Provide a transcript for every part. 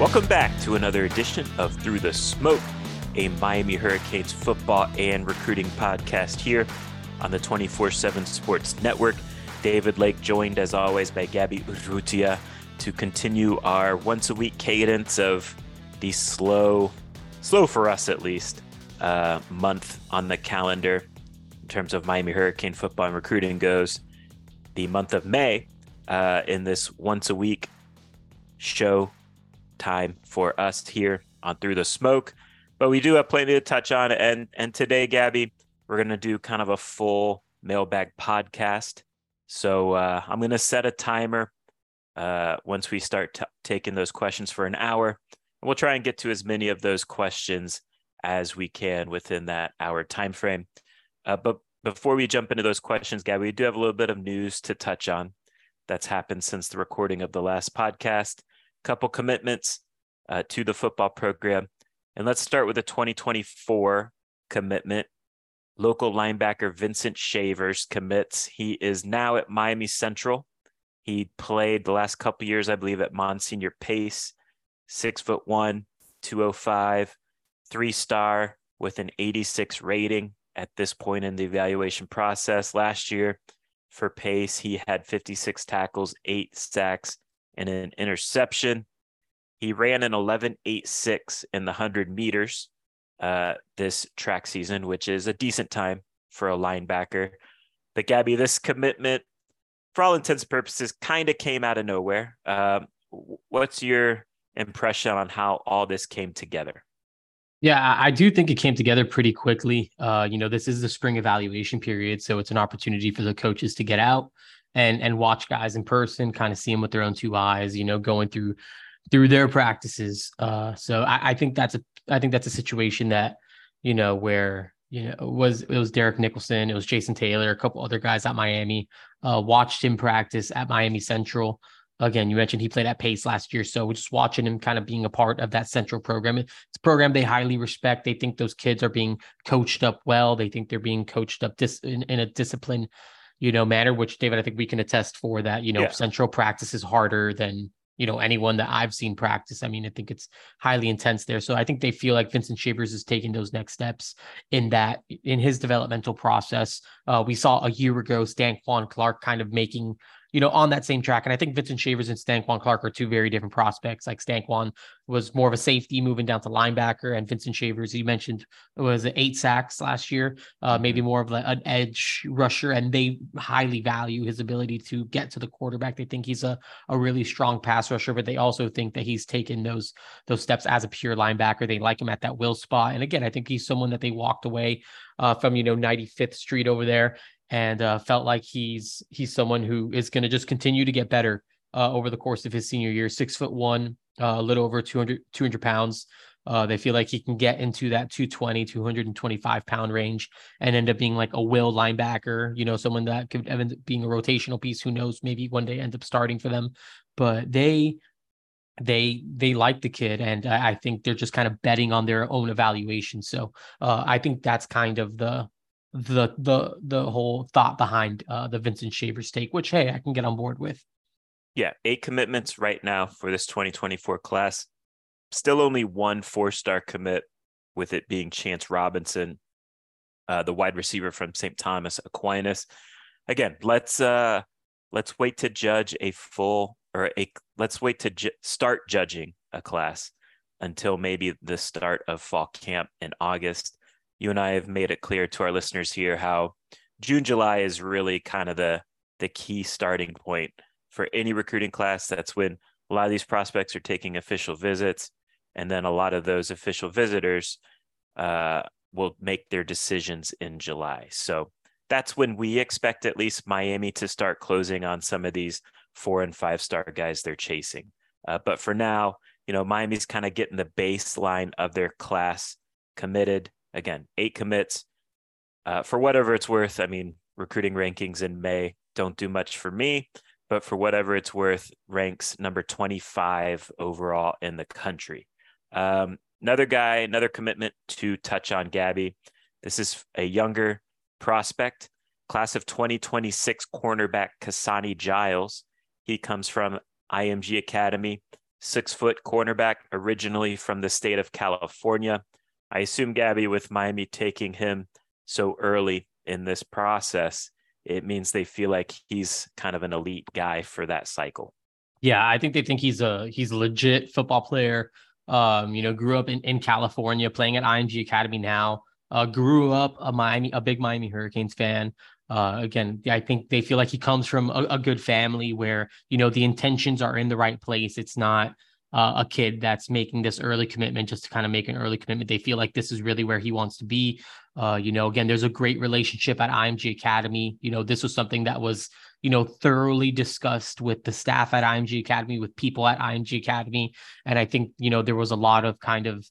Welcome back to another edition of Through the Smoke, a Miami Hurricanes football and recruiting podcast here on the 24/7 Sports Network. David Lake joined, as always, by Gabby Urrutia to continue our once-a-week cadence of the slow for us at least, month on the calendar in terms of Miami Hurricane football and recruiting goes. The month of May in this once-a-week show time for us here on Through the Smoke, but we do have plenty to touch on, and today, Gabby, we're going to do kind of a full mailbag podcast, so I'm going to set a timer once we start taking those questions for an hour, and we'll try and get to as many of those questions as we can within that hour time frame. But before we jump into those questions, Gabby, we do have a little bit of news to touch on that's happened since the recording of the last podcast. Couple commitments to the football program. And let's start with a 2024 commitment. Local linebacker Vincent Shavers commits. He is now at Miami Central. He played the last couple years, I believe, at Monsignor Pace, 6'1", 205, 3-star with an 86 rating at this point in the evaluation process. Last year for Pace, he had 56 tackles, 8 sacks, and an interception. He ran an 11.86 in the 100 meters this track season, which is a decent time for a linebacker. But Gabby, this commitment, for all intents and purposes, kind of came out of nowhere. What's your impression on how all this came together? Yeah, I do think it came together pretty quickly. This is the spring evaluation period, so it's an opportunity for the coaches to get out and watch guys in person, kind of see them with their own two eyes, going through their practices. So I think that's a situation that, it was Derek Nicholson, it was Jason Taylor, a couple other guys at Miami, watched him practice at Miami Central. Again, you mentioned he played at Pace last year, so we're just watching him kind of being a part of that Central program. It's a program they highly respect. They think those kids are being coached up well. They think they're being coached up in a disciplined manner, which, David, I think we can attest for that, yeah. Central practice is harder than, anyone that I've seen practice. I mean, I think it's highly intense there. So I think they feel like Vincent Shavers is taking those next steps in his developmental process. We saw a year ago, Stanquan Clark kind of making, on that same track. And I think Vincent Shavers and Stanquan Clark are two very different prospects. Like Stanquan was more of a safety moving down to linebacker, and Vincent Shavers, you mentioned, was 8 sacks last year, maybe more of an edge rusher. And they highly value his ability to get to the quarterback. They think he's a really strong pass rusher, but they also think that he's taken those steps as a pure linebacker. They like him at that will spot. And again, I think he's someone that they walked away from, 95th Street over there, and felt like he's someone who is going to just continue to get better over the course of his senior year. 6'1", a little over 200 pounds, They feel like he can get into that 220, 225 pound range and end up being like a will linebacker, you know, someone that could end up being a rotational piece. Who knows, maybe one day end up starting for them, but they like the kid. And I think they're just kind of betting on their own evaluation. So I think that's kind of the whole thought behind the Vincent Shavers take, which, hey, I can get on board with. Yeah. 8 commitments right now for this 2024 class, still only 1 four-star commit, with it being Chance Robinson, the wide receiver from St. Thomas Aquinas. Again, let's wait to judge a full or a let's wait to start judging a class until maybe the start of fall camp in August. You and I have made it clear to our listeners here how June, July is really kind of the key starting point for any recruiting class. That's when a lot of these prospects are taking official visits, and then a lot of those official visitors will make their decisions in July. So that's when we expect at least Miami to start closing on some of these 4- and 5-star guys they're chasing. But for now, you know, Miami's kind of getting the baseline of their class committed. Again, 8 commits. For whatever it's worth, I mean, recruiting rankings in May don't do much for me, but for whatever it's worth, ranks number 25 overall in the country. Another guy, another commitment to touch on, Gabby. This is a younger prospect, class of 2026 cornerback Kasani Giles. He comes from IMG Academy, 6-foot cornerback, originally from the state of California. I assume, Gabby, with Miami taking him so early in this process, it means they feel like he's kind of an elite guy for that cycle. Yeah, I think they think he's a legit football player. You know, grew up in California, playing at IMG Academy now. Grew up a big Miami Hurricanes fan. Again, I think they feel like he comes from a good family where, you know, the intentions are in the right place. It's not a kid that's making this early commitment just to kind of make an early commitment. They feel like this is really where he wants to be. You know, again, there's a great relationship at IMG Academy. You know, this was something that was, you know, thoroughly discussed with the staff at IMG Academy, with people at IMG Academy. And I think, you know, there was a lot of kind of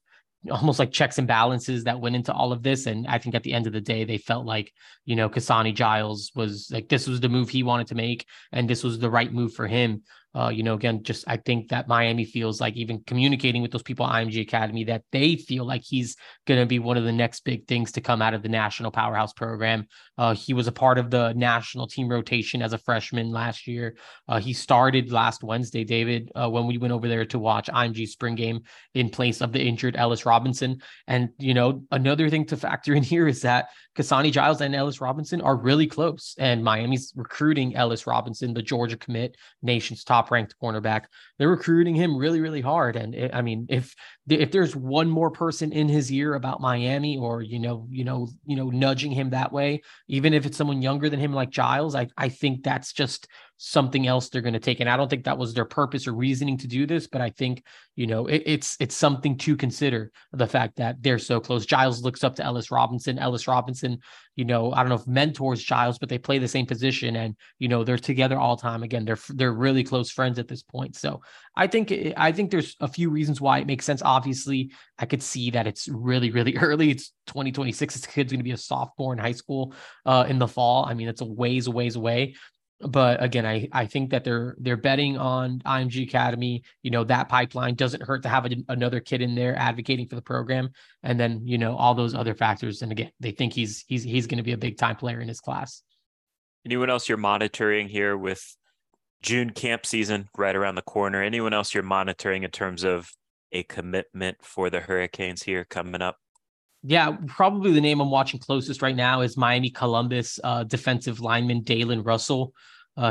almost like checks and balances that went into all of this. And I think at the end of the day, they felt like, you know, Kasani Giles was like, this was the move he wanted to make, and this was the right move for him. You know, again, just I think that Miami feels like, even communicating with those people at IMG Academy, that they feel like he's going to be one of the next big things to come out of the national powerhouse program. He was a part of the national team rotation as a freshman last year. He started last Wednesday, David, when we went over there to watch IMG spring game in place of the injured Ellis Robinson. And, you know, another thing to factor in here is that Kasani Giles and Ellis Robinson are really close, and Miami's recruiting Ellis Robinson, the Georgia commit, nation's top-ranked cornerback. They're recruiting him really, really hard. And I mean, if there's one more person in his ear about Miami, or you know, nudging him that way, even if it's someone younger than him like Giles, I think that's just something else they're going to take. And I don't think that was their purpose or reasoning to do this, but I think, you know, it's something to consider, the fact that they're so close. Giles looks up to Ellis Robinson. Ellis Robinson, you know, I don't know if mentors Giles, but they play the same position, and, you know, they're together all the time. Again, they're really close friends at this point. So I think there's a few reasons why it makes sense. Obviously, I could see that it's really, really early. It's 2026. This kid's going to be a sophomore in high school in the fall. I mean, it's a ways away. But again, I think that they're betting on IMG Academy. You know, that pipeline doesn't hurt to have another kid in there advocating for the program. And then, you know, all those other factors. And again, they think he's going to be a big time player in his class. Anyone else you're monitoring here with June camp season right around the corner? Anyone else you're monitoring in terms of a commitment for the Hurricanes here coming up? Yeah, probably the name I'm watching closest right now is Miami Columbus defensive lineman Daylen Russell.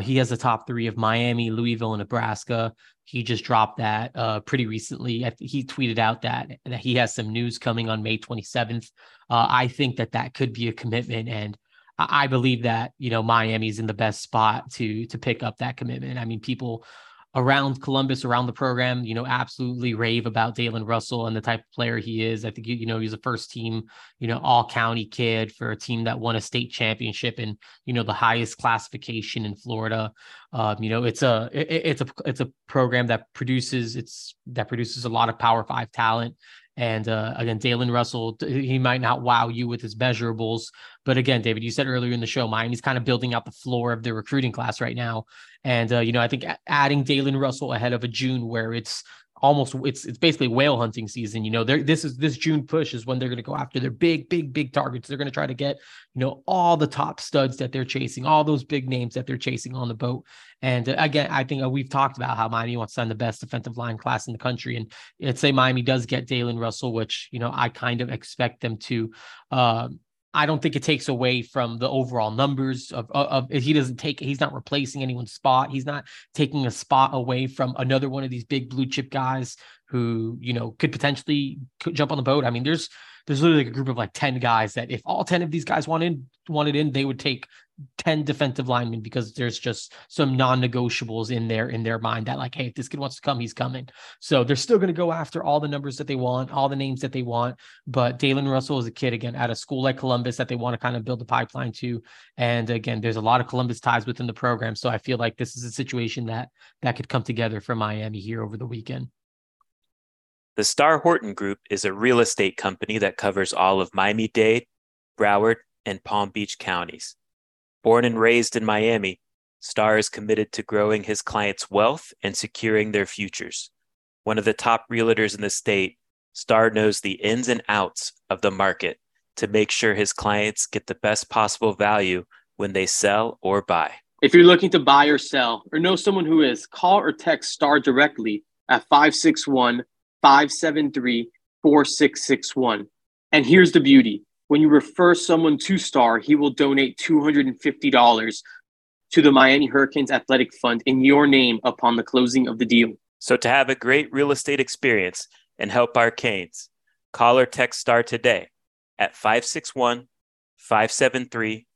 He has the top 3 of Miami, Louisville, and Nebraska. He just dropped that pretty recently. He tweeted out that he has some news coming on May 27th. I think that could be a commitment, and I believe that, you know, Miami's in the best spot to pick up that commitment. I mean, people around Columbus, around the program, you know, absolutely rave about Daylen Russell and the type of player he is. I think, you know, he's a first team, you know, all county kid for a team that won a state championship and, you know, the highest classification in Florida. You know, it's a program that produces a lot of Power 5 talent. And again, Daylen Russell, he might not wow you with his measurables. But again, David, you said earlier in the show, Miami's kind of building out the floor of their recruiting class right now. And, you know, I think adding Daylen Russell ahead of a June where it's basically whale hunting season. You know, this June push is when they're going to go after their big targets. They're going to try to get, you know, all the top studs that they're chasing, all those big names that they're chasing on the boat. And again, I think we've talked about how Miami wants to sign the best defensive line class in the country. And let's say Miami does get Daylen Russell, which, you know, I kind of expect them to. I don't think it takes away from the overall numbers of he's not replacing anyone's spot. He's not taking a spot away from another one of these big blue chip guys who, you know, could potentially jump on the boat. I mean, there's literally a group of like 10 guys that if all 10 of these guys wanted in, they would take 10 defensive linemen because there's just some non-negotiables in their mind that like, hey, if this kid wants to come, he's coming. So they're still going to go after all the numbers that they want, all the names that they want. But Daylen Russell is a kid, again, at a school like Columbus that they want to kind of build a pipeline to. And again, there's a lot of Columbus ties within the program. So I feel like this is a situation that could come together for Miami here over the weekend. The Star Horton Group is a real estate company that covers all of Miami-Dade, Broward, and Palm Beach counties. Born and raised in Miami, Star is committed to growing his clients' wealth and securing their futures. One of the top realtors in the state, Star knows the ins and outs of the market to make sure his clients get the best possible value when they sell or buy. If you're looking to buy or sell or know someone who is, call or text Star directly at 561-573-4661. And here's the beauty. When you refer someone to Star, he will donate $250 to the Miami Hurricanes Athletic Fund in your name upon the closing of the deal. So to have a great real estate experience and help our Canes, call or text Star today at 561-573-4661.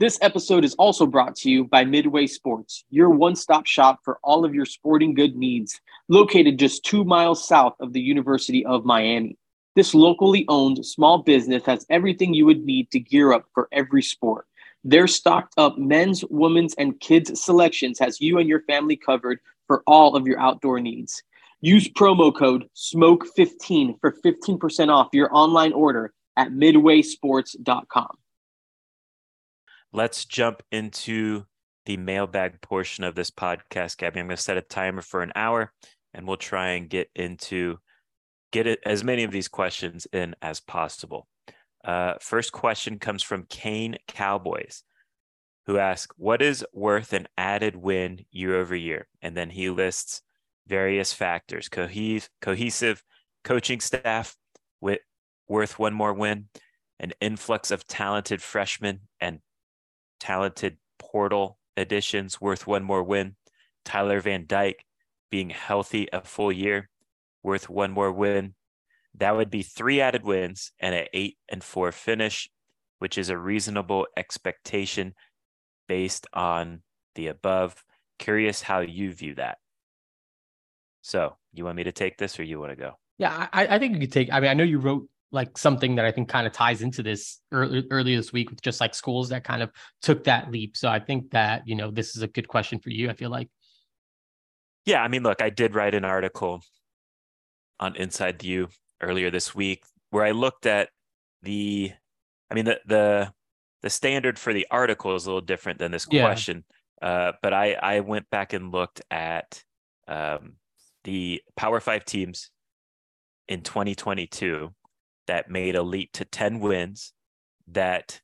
This episode is also brought to you by Midway Sports, your one-stop shop for all of your sporting good needs, located just 2 miles south of the University of Miami. This locally owned small business has everything you would need to gear up for every sport. Their stocked up men's, women's, and kids selections has you and your family covered for all of your outdoor needs. Use promo code SMOKE15 for 15% off your online order at midwaysports.com. Let's jump into the mailbag portion of this podcast, Gabby. I'm going to set a timer for an hour, and we'll try and get as many of these questions in as possible. First question comes from Kane Cowboys, who asks, what is worth an added win year over year? And then he lists various factors: cohesive coaching staff worth one more win, an influx of talented freshmen and talented portal additions worth one more win, Tyler Van Dyke being healthy a full year worth one more win. That would be 3 added wins and an 8-4 finish, which is a reasonable expectation based on the above. Curious how you view that. So you want me to take this or you want to go? Yeah, I think you could take, I mean, I know you wrote like something that I think kind of ties into this earlier this week with just like schools that kind of took that leap. So I think that, you know, this is a good question for you, I feel like. Yeah. I mean, look, I did write an article on Inside View earlier this week where I looked at the standard for the article is a little different than this question. But I went back and looked at the Power 5 teams in 2022 that made a leap to 10 wins that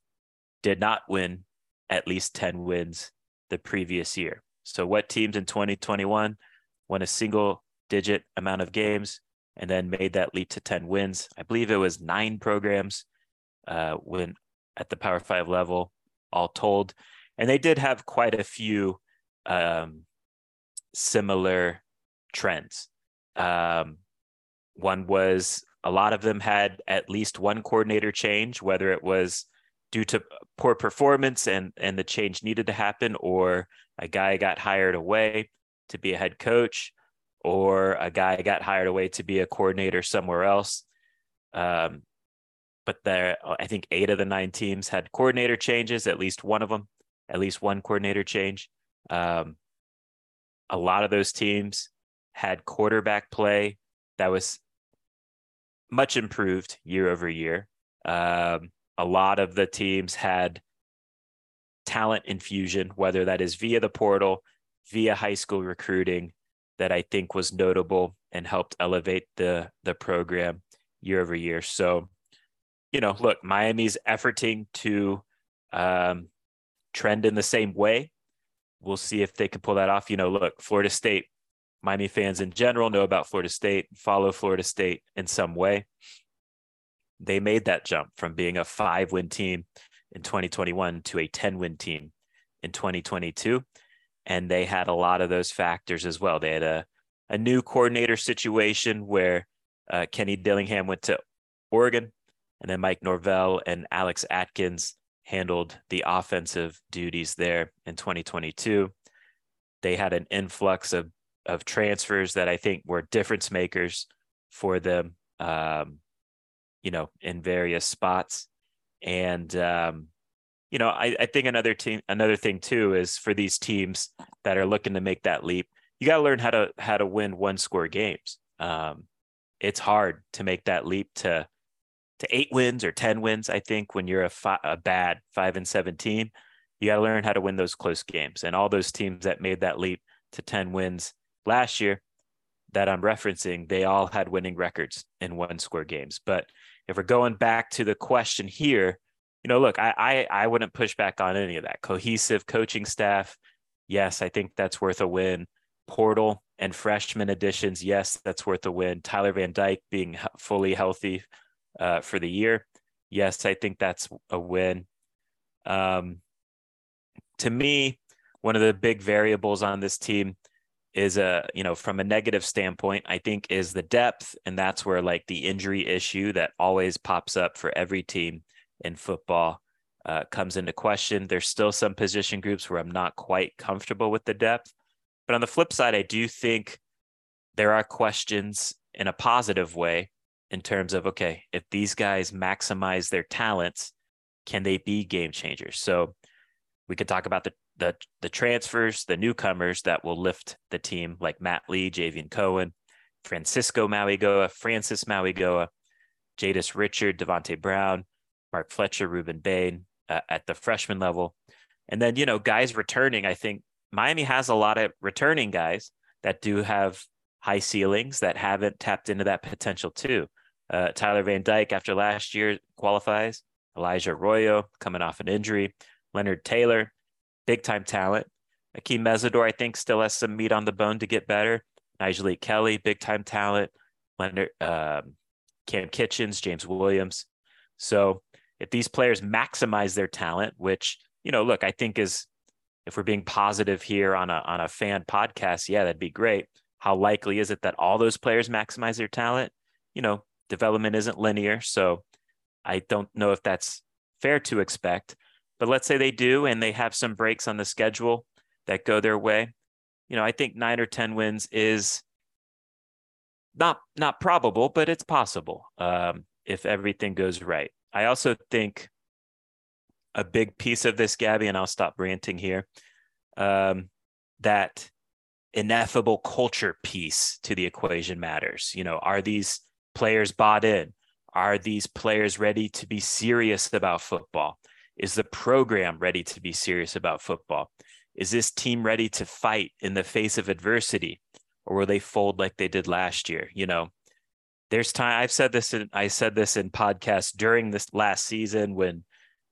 did not win at least 10 wins the previous year. So what teams in 2021 won a single digit amount of games and then made that leap to 10 wins? I believe it was 9 programs when at the Power 5 level all told. And they did have quite a few similar trends. One was, a lot of them had at least one coordinator change, whether it was due to poor performance and the change needed to happen, or a guy got hired away to be a head coach, or a guy got hired away to be a coordinator somewhere else. But there, I think 8 of the 9 teams had coordinator changes, at least one of them, at least one coordinator change. A lot of those teams had quarterback play that was much improved year over year. A lot of the teams had talent infusion, whether that is via the portal, via high school recruiting, that I think was notable and helped elevate the program year over year. So, you know, look, Miami's efforting to trend in the same way. We'll see if they can pull that off. You know, look, Florida State, Miami fans in general know about Florida State, follow Florida State in some way. They made that jump from being a 5-win team in 2021 to a 10-win team in 2022. And they had a lot of those factors as well. They had a new coordinator situation where Kenny Dillingham went to Oregon, and then Mike Norvell and Alex Atkins handled the offensive duties there in 2022. They had an influx of transfers that I think were difference makers for them, you know, in various spots. And, you know, I think another thing too, is for these teams that are looking to make that leap, you got to learn how to win one-score games. It's hard to make that leap to 8 wins or 10 wins. I think when you're a bad 5-17, you got to learn how to win those close games. And all those teams that made that leap to 10 wins last year that I'm referencing, they all had winning records in one-score games. But if we're going back to the question here, you know, look, I wouldn't push back on any of that. Cohesive coaching staff, yes, I think that's worth a win. Portal and freshman additions, yes, that's worth a win. Tyler Van Dyke being fully healthy for the year, yes, I think that's a win. To me, one of the big variables on this team is from a negative standpoint, I think, is the depth. And that's where like the injury issue that always pops up for every team in football comes into question. There's still some position groups where I'm not quite comfortable with the depth. But on the flip side, I do think there are questions in a positive way in terms of, okay, if these guys maximize their talents, can they be game changers? So we could talk about the transfers, the newcomers that will lift the team, like Matt Lee, Javian Cohen, Francis Mauigoa, Jadis Richard, Devontae Brown, Mark Fletcher, Ruben Bain at the freshman level. And then, you know, guys returning. I think Miami has a lot of returning guys that do have high ceilings that haven't tapped into that potential too. Tyler Van Dyke, after last year, qualifies. Elijah Arroyo, coming off an injury. Leonard Taylor, big-time talent. Akeem Mesidor, I think, still has some meat on the bone to get better. Nigel Kelly, big-time talent. Leonard, Cam Kitchens, James Williams. So if these players maximize their talent, which, you know, look, I think is, if we're being positive here on a fan podcast, yeah, that'd be great. How likely is it that all those players maximize their talent? You know, development isn't linear, so I don't know if that's fair to expect. But let's say they do, and they have some breaks on the schedule that go their way. You know, I think 9 or 10 wins is not probable, but it's possible if everything goes right. I also think a big piece of this, Gabby, and I'll stop ranting here, that ineffable culture piece to the equation matters. You know, are these players bought in? Are these players ready to be serious about football? Is the program ready to be serious about football? Is this team ready to fight in the face of adversity, or will they fold like they did last year? You know, there's time. I said this in podcasts during this last season when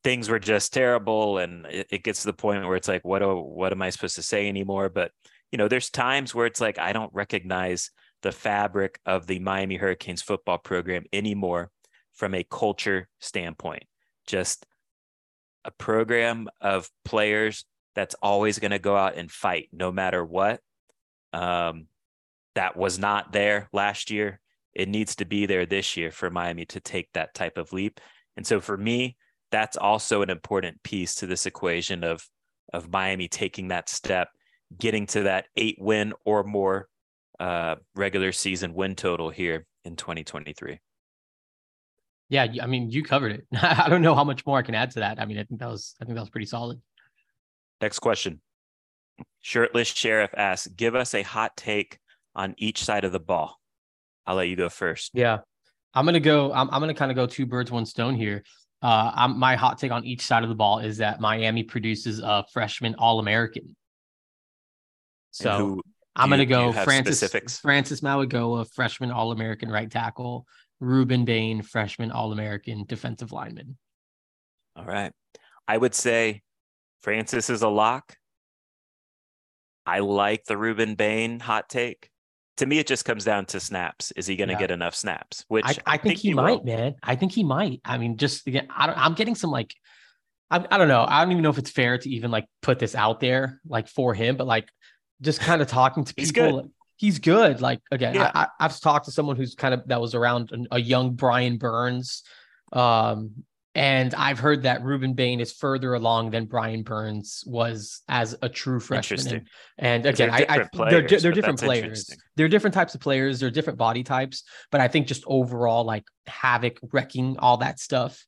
things were just terrible, and it gets to the point where it's like, what am I supposed to say anymore? But you know, there's times where it's like, I don't recognize the fabric of the Miami Hurricanes football program anymore from a culture standpoint. Just a program of players that's always going to go out and fight no matter what. That was not there last year. It needs to be there this year for Miami to take that type of leap. And so for me, that's also an important piece to this equation of Miami taking that step, getting to that 8-win or more regular season win total here in 2023. Yeah, I mean, you covered it. I don't know how much more I can add to that. I mean, I think that was pretty solid. Next question. Shirtless Sheriff asks, give us a hot take on each side of the ball. I'll let you go first. Yeah, I'm going to kind of go two birds, one stone here. My hot take on each side of the ball is that Miami produces a freshman All-American. So I'm going to go Francis Mauigoa, freshman All-American right tackle. Ruben Bain, freshman All-American defensive lineman. All right. I would say Francis is a lock. I like the Ruben Bain hot take. To me, it just comes down to snaps. Is he going to get enough snaps? Which I think he might, man. I think he might. I mean, just again, I'm getting some like, I don't know. I don't even know if it's fair to even like put this out there like for him, but like just kind of talking to people. He's good. Like again, yeah. I've talked to someone who's kind of that was around a young Brian Burns, and I've heard that Ruben Bain is further along than Brian Burns was as a true freshman. And again, they're different players. They're different types of players. They're different body types. But I think just overall, like havoc, wrecking, all that stuff,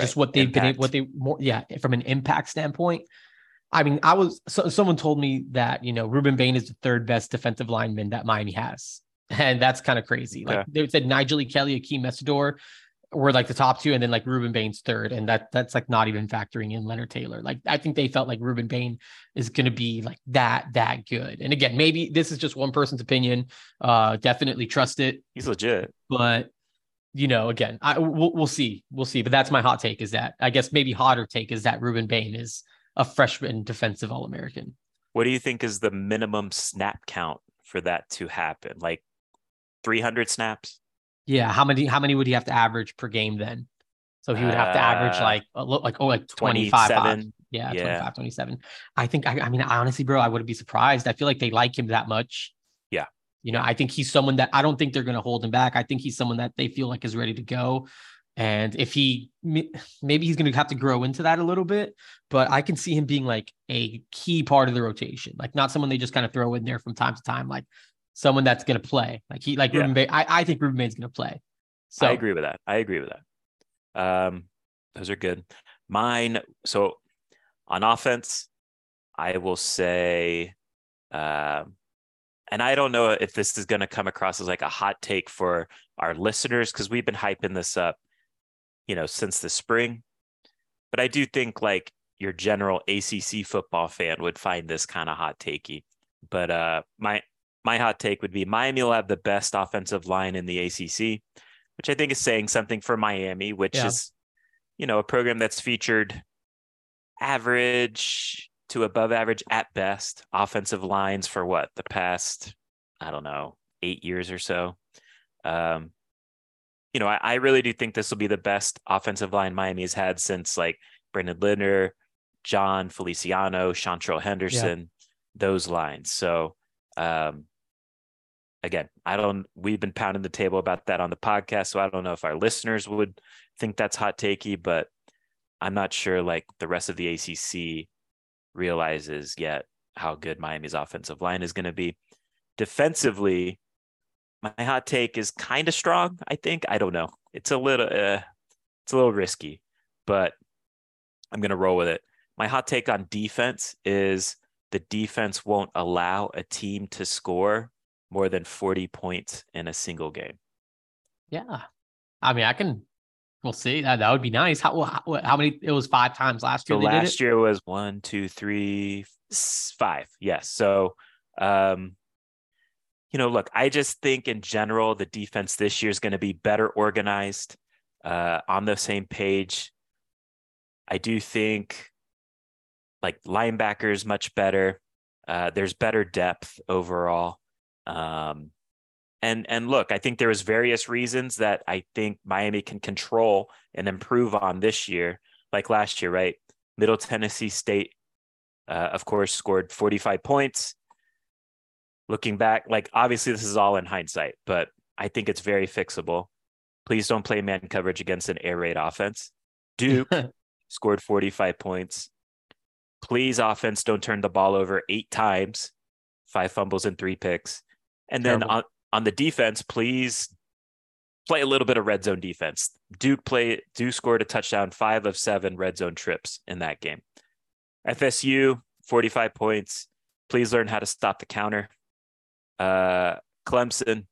just what they've been, from an impact standpoint. I mean, someone told me that, you know, Ruben Bain is the third best defensive lineman that Miami has. And that's kind of crazy. Like they said, Nigel E. Kelly, Akeem Mesidor were like the top two, and then like Ruben Bain's third, and that's like not even factoring in Leonard Taylor. Like I think they felt like Ruben Bain is going to be like that good. And again, maybe this is just one person's opinion. Definitely trust it. He's legit. But you know, again, we'll see. But that's my hot take. Is that I guess maybe hotter take is that Ruben Bain is a freshman defensive All-American. What do you think is the minimum snap count for that to happen? Like 300 snaps. Yeah, how many would he have to average per game then? So he would have to average like 25. 25, 27. I think, I mean, honestly, bro, I wouldn't be surprised. I feel like they like him that much. Yeah. You know, I think he's someone that I don't think they're going to hold him back. I think he's someone that they feel like is ready to go. And if maybe he's going to have to grow into that a little bit, but I can see him being like a key part of the rotation. Like not someone they just kind of throw in there from time to time, like someone that's going to play Ruben Bain. I think Ruben Bain's going to play. So I agree with that. Those are good. Mine. So on offense, I will say, and I don't know if this is going to come across as like a hot take for our listeners, because we've been hyping this up, you know, since the spring, but I do think like your general ACC football fan would find this kind of hot takey, but, my hot take would be Miami will have the best offensive line in the ACC, which I think is saying something for Miami, which is, you know, a program that's featured average to above average at best offensive lines for what, the past, I don't know, 8 years or so. You know, I really do think this will be the best offensive line Miami has had since like Brendan Linder, John Feliciano, Chantrell Henderson, those lines. So, again, we've been pounding the table about that on the podcast, so I don't know if our listeners would think that's hot takey, but I'm not sure like the rest of the ACC realizes yet how good Miami's offensive line is going to be. Defensively, my hot take is kind of strong. I think, I don't know. It's a little risky, but I'm going to roll with it. My hot take on defense is the defense won't allow a team to score more than 40 points in a single game. Yeah. I mean, we'll see. That would be nice. How many? It was 5 times last year. So last year was 1, 2, 3, 5. Yes. So, you know, look, I just think in general, the defense this year is going to be better organized, on the same page. I do think like linebackers much better. There's better depth overall. And look, I think there was various reasons that I think Miami can control and improve on this year, like last year, right? Middle Tennessee State, of course, scored 45 points. Looking back, like obviously this is all in hindsight, but I think it's very fixable. Please don't play man coverage against an air raid offense. Duke scored 45 points. Please, offense, don't turn the ball over 8 times, 5 fumbles and 3 picks. And Terrible. Then on the defense, please play a little bit of red zone defense. Duke scored a touchdown, 5 of 7 red zone trips in that game. FSU, 45 points. Please learn how to stop the counter. Clemson,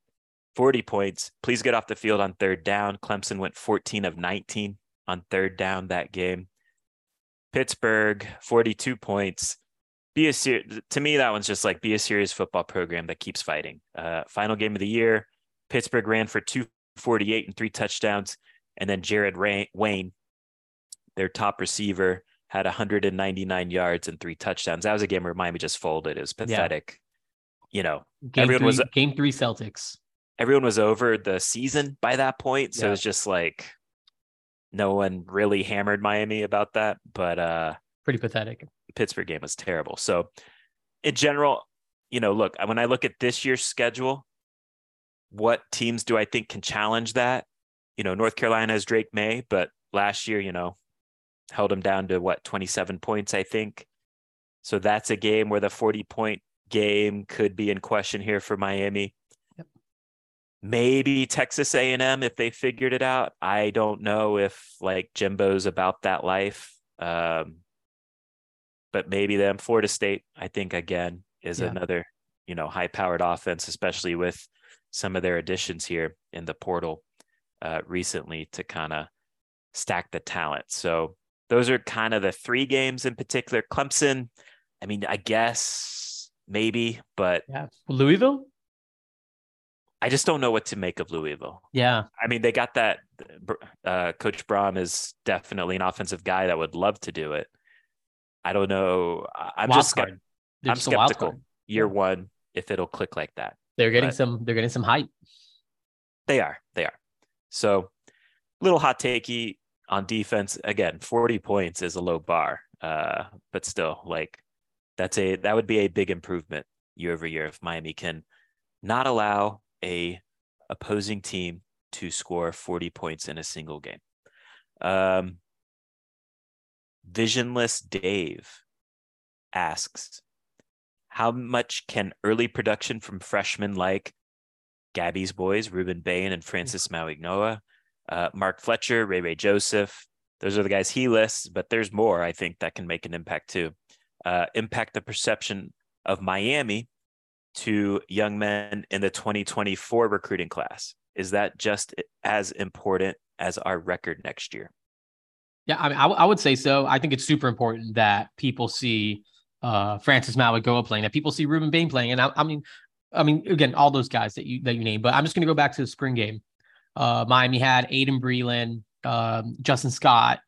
40 points. Please get off the field on third down. Clemson went 14 of 19 on third down that game. Pittsburgh, 42 points. To me, that one's just like, be a serious football program that keeps fighting. Final game of the year, Pittsburgh ran for 248 and 3 touchdowns. And then Jared Wayne, their top receiver, had 199 yards and 3 touchdowns. That was a game where Miami just folded. It was pathetic. Yeah. You know, game three Celtics. Everyone was over the season by that point. So yeah. It was just like, no one really hammered Miami about that, but pretty pathetic. Pittsburgh game was terrible. So in general, you know, look, when I look at this year's schedule, what teams do I think can challenge that? You know, North Carolina is Drake May, but last year, you know, held him down to 27 points, I think. So that's a game where the 40-point game could be in question here for Miami. Yep. Maybe Texas A&M if they figured it out. I don't know if like Jimbo's about that life. But maybe them. Florida State, I think, again, is another, you know, high-powered offense, especially with some of their additions here in the portal recently to kind of stack the talent. So those are kind of the three games in particular. Clemson, I mean, I guess maybe, but Louisville? I just don't know what to make of Louisville. Yeah. I mean, they got that. Coach Braum is definitely an offensive guy that would love to do it. I don't know. I'm skeptical year one if it'll click like that. They're getting some hype. They are. So a little hot takey on defense. Again, 40 points is a low bar. But still, like that would be a big improvement year over year if Miami can not allow a opposing team to score 40 points in a single game. Visionless Dave asks, how much can early production from freshmen like Gabby's boys, Ruben Bain and Francis Mauigoa, Mark Fletcher, Ray Ray Joseph, those are the guys he lists, but there's more, I think, that can make an impact too. Impact the perception of Miami to young men in the 2024 recruiting class. Is that just as important as our record next year? Yeah, I mean, I would say so. I think it's super important that people see Francis Mauigoa playing, that people see Ruben Bain playing. And I mean, again, all those guys that you named, but I'm just going to go back to the spring game. Miami had Aiden Breland, Justin Scott,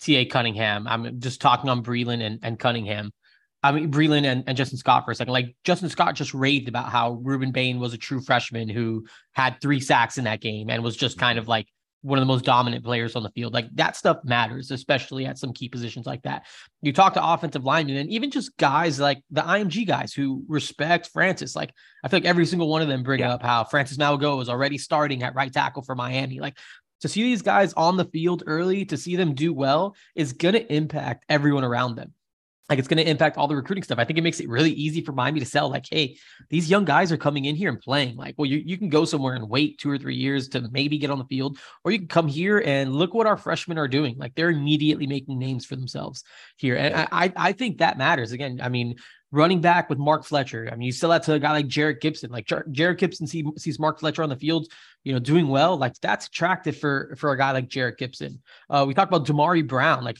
T.A. Cunningham. I'm just talking on Breland and Cunningham. I mean, Breland and Justin Scott for a second. Like, Justin Scott just raved about how Ruben Bain was a true freshman who had 3 sacks in that game and was just kind of like one of the most dominant players on the field. Like, that stuff matters, especially at some key positions like that. You talk to offensive linemen and even just guys like the IMG guys who respect Francis. Like, I feel like every single one of them bring up how Francis Mauigoa is already starting at right tackle for Miami. Like, to see these guys on the field early, to see them do well is going to impact everyone around them. Like, it's going to impact all the recruiting stuff. I think it makes it really easy for Miami to sell. Like, hey, these young guys are coming in here and playing. Like, well, you can go somewhere and wait 2 or 3 years to maybe get on the field, or you can come here and look what our freshmen are doing. Like, they're immediately making names for themselves here. And I think that matters. Again, I mean, running back with Mark Fletcher. I mean, you sell that to a guy like Jared Gibson. Like, Jared Gibson sees Mark Fletcher on the field, you know, doing well. Like, that's attractive for a guy like Jared Gibson. We talked about Damari Brown. Like,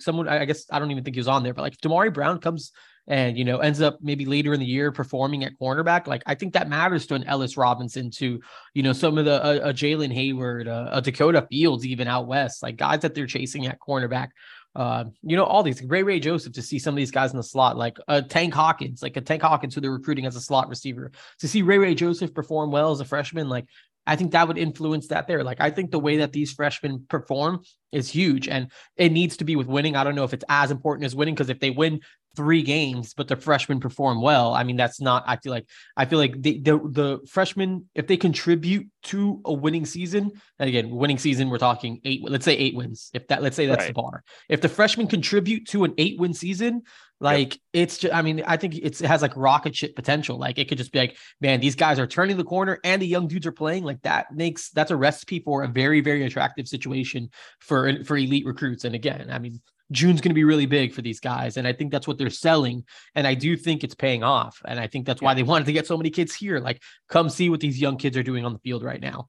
someone, I guess, I don't even think he was on there, but like, if Damari Brown comes and, you know, ends up maybe later in the year performing at cornerback, like, I think that matters to an Ellis Robinson, to, you know, some of the a Jalen Hayward, a Dakota Fields, even out west, like guys that they're chasing at cornerback. You know, all these, Ray Joseph, to see some of these guys in the slot, like a Tank Hawkins who they're recruiting as a slot receiver, to see Ray Joseph perform well as a freshman. Like, I think that would influence that there. Like, I think the way that these freshmen perform is huge, and it needs to be with winning. I don't know if it's as important as winning, because if they win 3 games, but the freshmen perform well, I mean, that's not, I feel like the freshmen, if they contribute to a winning season, and again, winning season, we're talking 8, let's say 8 wins. If that, let's say that's right, the bar. If the freshmen contribute to an 8-win season, like it's just, I mean, I think it has like rocket ship potential. Like, it could just be like, man, these guys are turning the corner and the young dudes are playing. Like, that's a recipe for a very, very attractive situation for elite recruits. And again, I mean, June's going to be really big for these guys. And I think that's what they're selling. And I do think it's paying off. And I think that's why they wanted to get so many kids here. Like, come see what these young kids are doing on the field right now.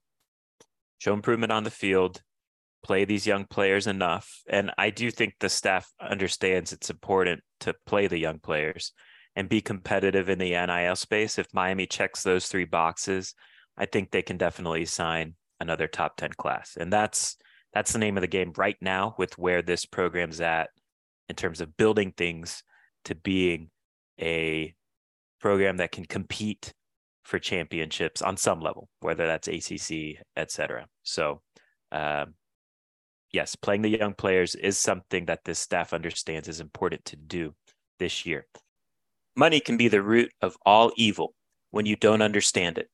Show improvement on the field, play these young players enough. And I do think the staff understands it's important to play the young players and be competitive in the NIL space. If Miami checks those three boxes, I think they can definitely sign another top 10 class. And that's the name of the game right now with where this program's at in terms of building things to being a program that can compete for championships on some level, whether that's ACC, et cetera. So yes, playing the young players is something that this staff understands is important to do this year. Money can be the root of all evil when you don't understand it.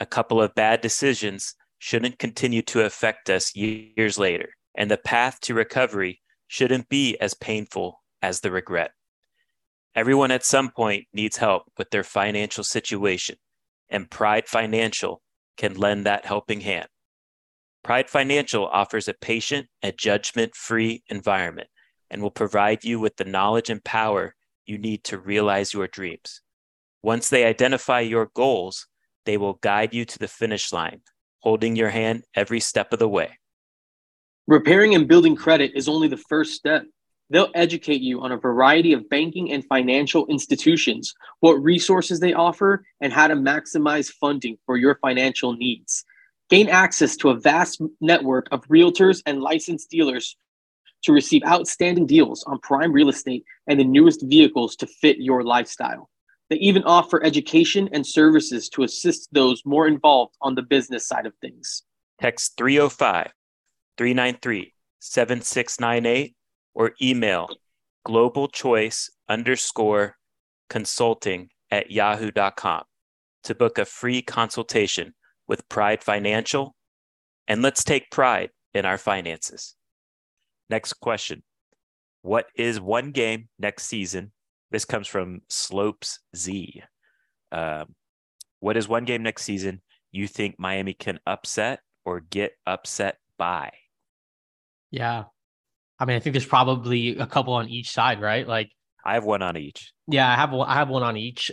A couple of bad decisions shouldn't continue to affect us years later, and the path to recovery shouldn't be as painful as the regret. Everyone at some point needs help with their financial situation, and Pride Financial can lend that helping hand. Pride Financial offers a patient and judgment-free environment and will provide you with the knowledge and power you need to realize your dreams. Once they identify your goals, they will guide you to the finish line, holding your hand every step of the way. Repairing and building credit is only the first step. They'll educate you on a variety of banking and financial institutions, what resources they offer, and how to maximize funding for your financial needs. Gain access to a vast network of realtors and licensed dealers to receive outstanding deals on prime real estate and the newest vehicles to fit your lifestyle. They even offer education and services to assist those more involved on the business side of things. Text 305-393-7698 or email globalchoice_consulting@yahoo.com to book a free consultation with Pride Financial. And let's take pride in our finances. Next question. What is one game next season? This comes from Slopes Z. What is one game next season you think Miami can upset or get upset by? Yeah. I mean, I think there's probably a couple on each side, right? Like, I have one on each. Yeah, I have one on each.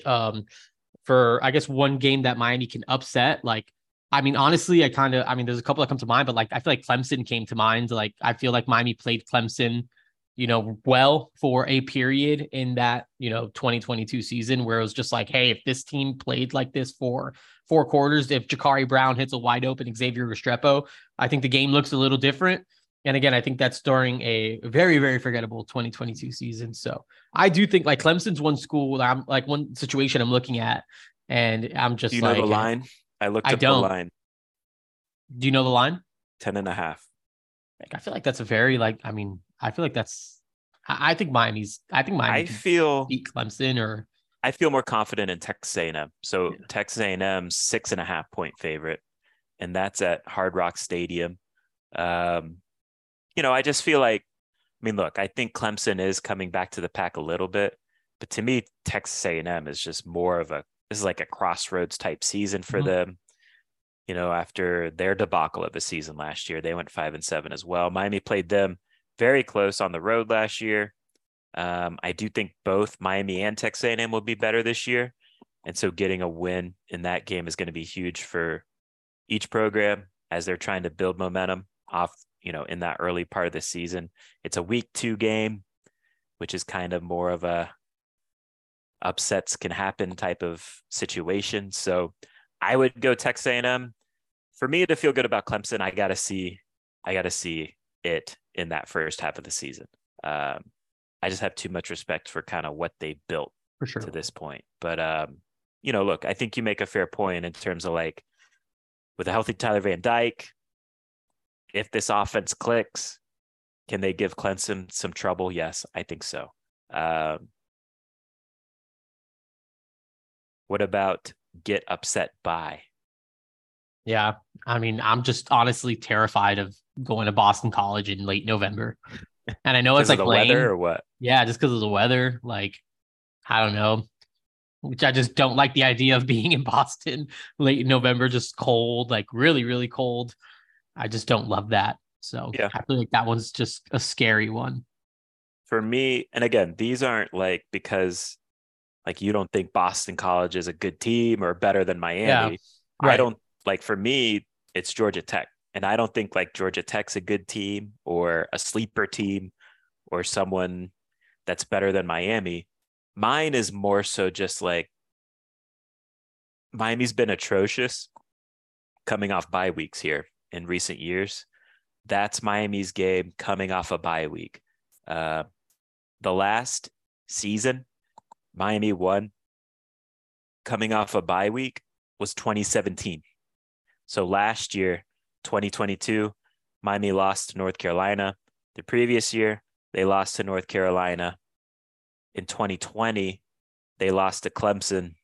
For, I guess, one game that Miami can upset, like, I mean, honestly, there's a couple that come to mind, but like, I feel like Clemson came to mind. Like, I feel like Miami played Clemson, well for a period in that, 2022 season where it was just like, hey, if this team played like this for four quarters, if Jakari Brown hits a wide open Xavier Restrepo, I think the game looks a little different. And again, I think that's during a very, very forgettable 2022 season. So I do think like Clemson's one school, I'm like one situation I'm looking at, and I'm just like, do you know the line? I looked up the line. Do you know the line? 10.5. Like, I feel like that's a very I think Miami beat Clemson, or I feel more confident in Texas A&M. So yeah. Texas A&M 6.5 point favorite, and that's at Hard Rock Stadium. I just feel like, I think Clemson is coming back to the pack a little bit, but to me, Texas A&M is just more of this is like a crossroads type season for them. After their debacle of a season last year, they went 5-7 as well. Miami played them very close on the road last year. I do think both Miami and Texas A&M will be better this year. And so getting a win in that game is going to be huge for each program as they're trying to build momentum off, in that early part of the season. It's a week 2 game, which is kind of more of a upsets can happen type of situation. So I would go Texas A&M. For me to feel good about Clemson, I got to see it in that first half of the season. I just have too much respect for kind of what they built for sure to this point. But, I think you make a fair point in terms of like with a healthy Tyler Van Dyke, if this offense clicks, can they give Clemson some trouble? Yes, I think so. What about get upset by? Yeah, I'm just honestly terrified of going to Boston College in late November. And I know it's like the weather or what? Yeah, just because of the weather. Like, I don't know. Which I just don't like the idea of being in Boston late in November, just cold, like really, really cold. I just don't love that. So yeah. I feel like that one's just a scary one. for me, and again, these aren't like because like you don't think Boston College is a good team or better than Miami. Yeah, right. I don't like, for me, it's Georgia Tech. And I don't think like Georgia Tech's a good team or a sleeper team or someone that's better than Miami. Mine is more so just like Miami's been atrocious coming off bye weeks here in recent years. That's Miami's game coming off a bye week. The last season, Miami won coming off a bye week was 2017. So last year, 2022, Miami lost to North Carolina. The previous year, they lost to North Carolina. In 2020, they lost to Clemson.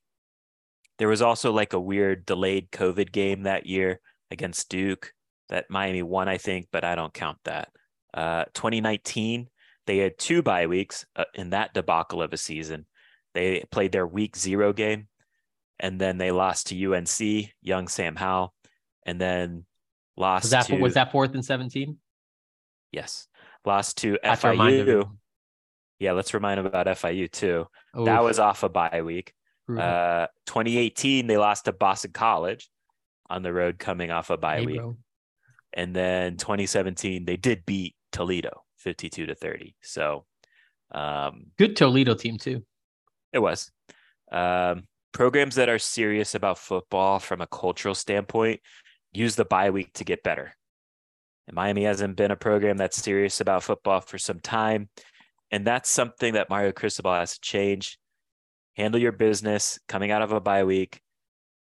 There was also like a weird delayed COVID game that year against Duke that Miami won, I think, but I don't count that. 2019, they had two bye weeks in that debacle of a season. They played their week 0 game, and then they lost to UNC, young Sam Howell, and then lost to... Was that 4th and 17? Yes. Lost to FIU. Yeah, let's remind them about FIU too. Oof. That was off a bye week. 2018, they lost to Boston College on the road coming off a bye week. Bro. And then 2017, they did beat Toledo 52-30. So good Toledo team too. It was. Programs that are serious about football from a cultural standpoint use the bye week to get better. And Miami hasn't been a program that's serious about football for some time. And that's something that Mario Cristobal has to change. Handle your business coming out of a bye week.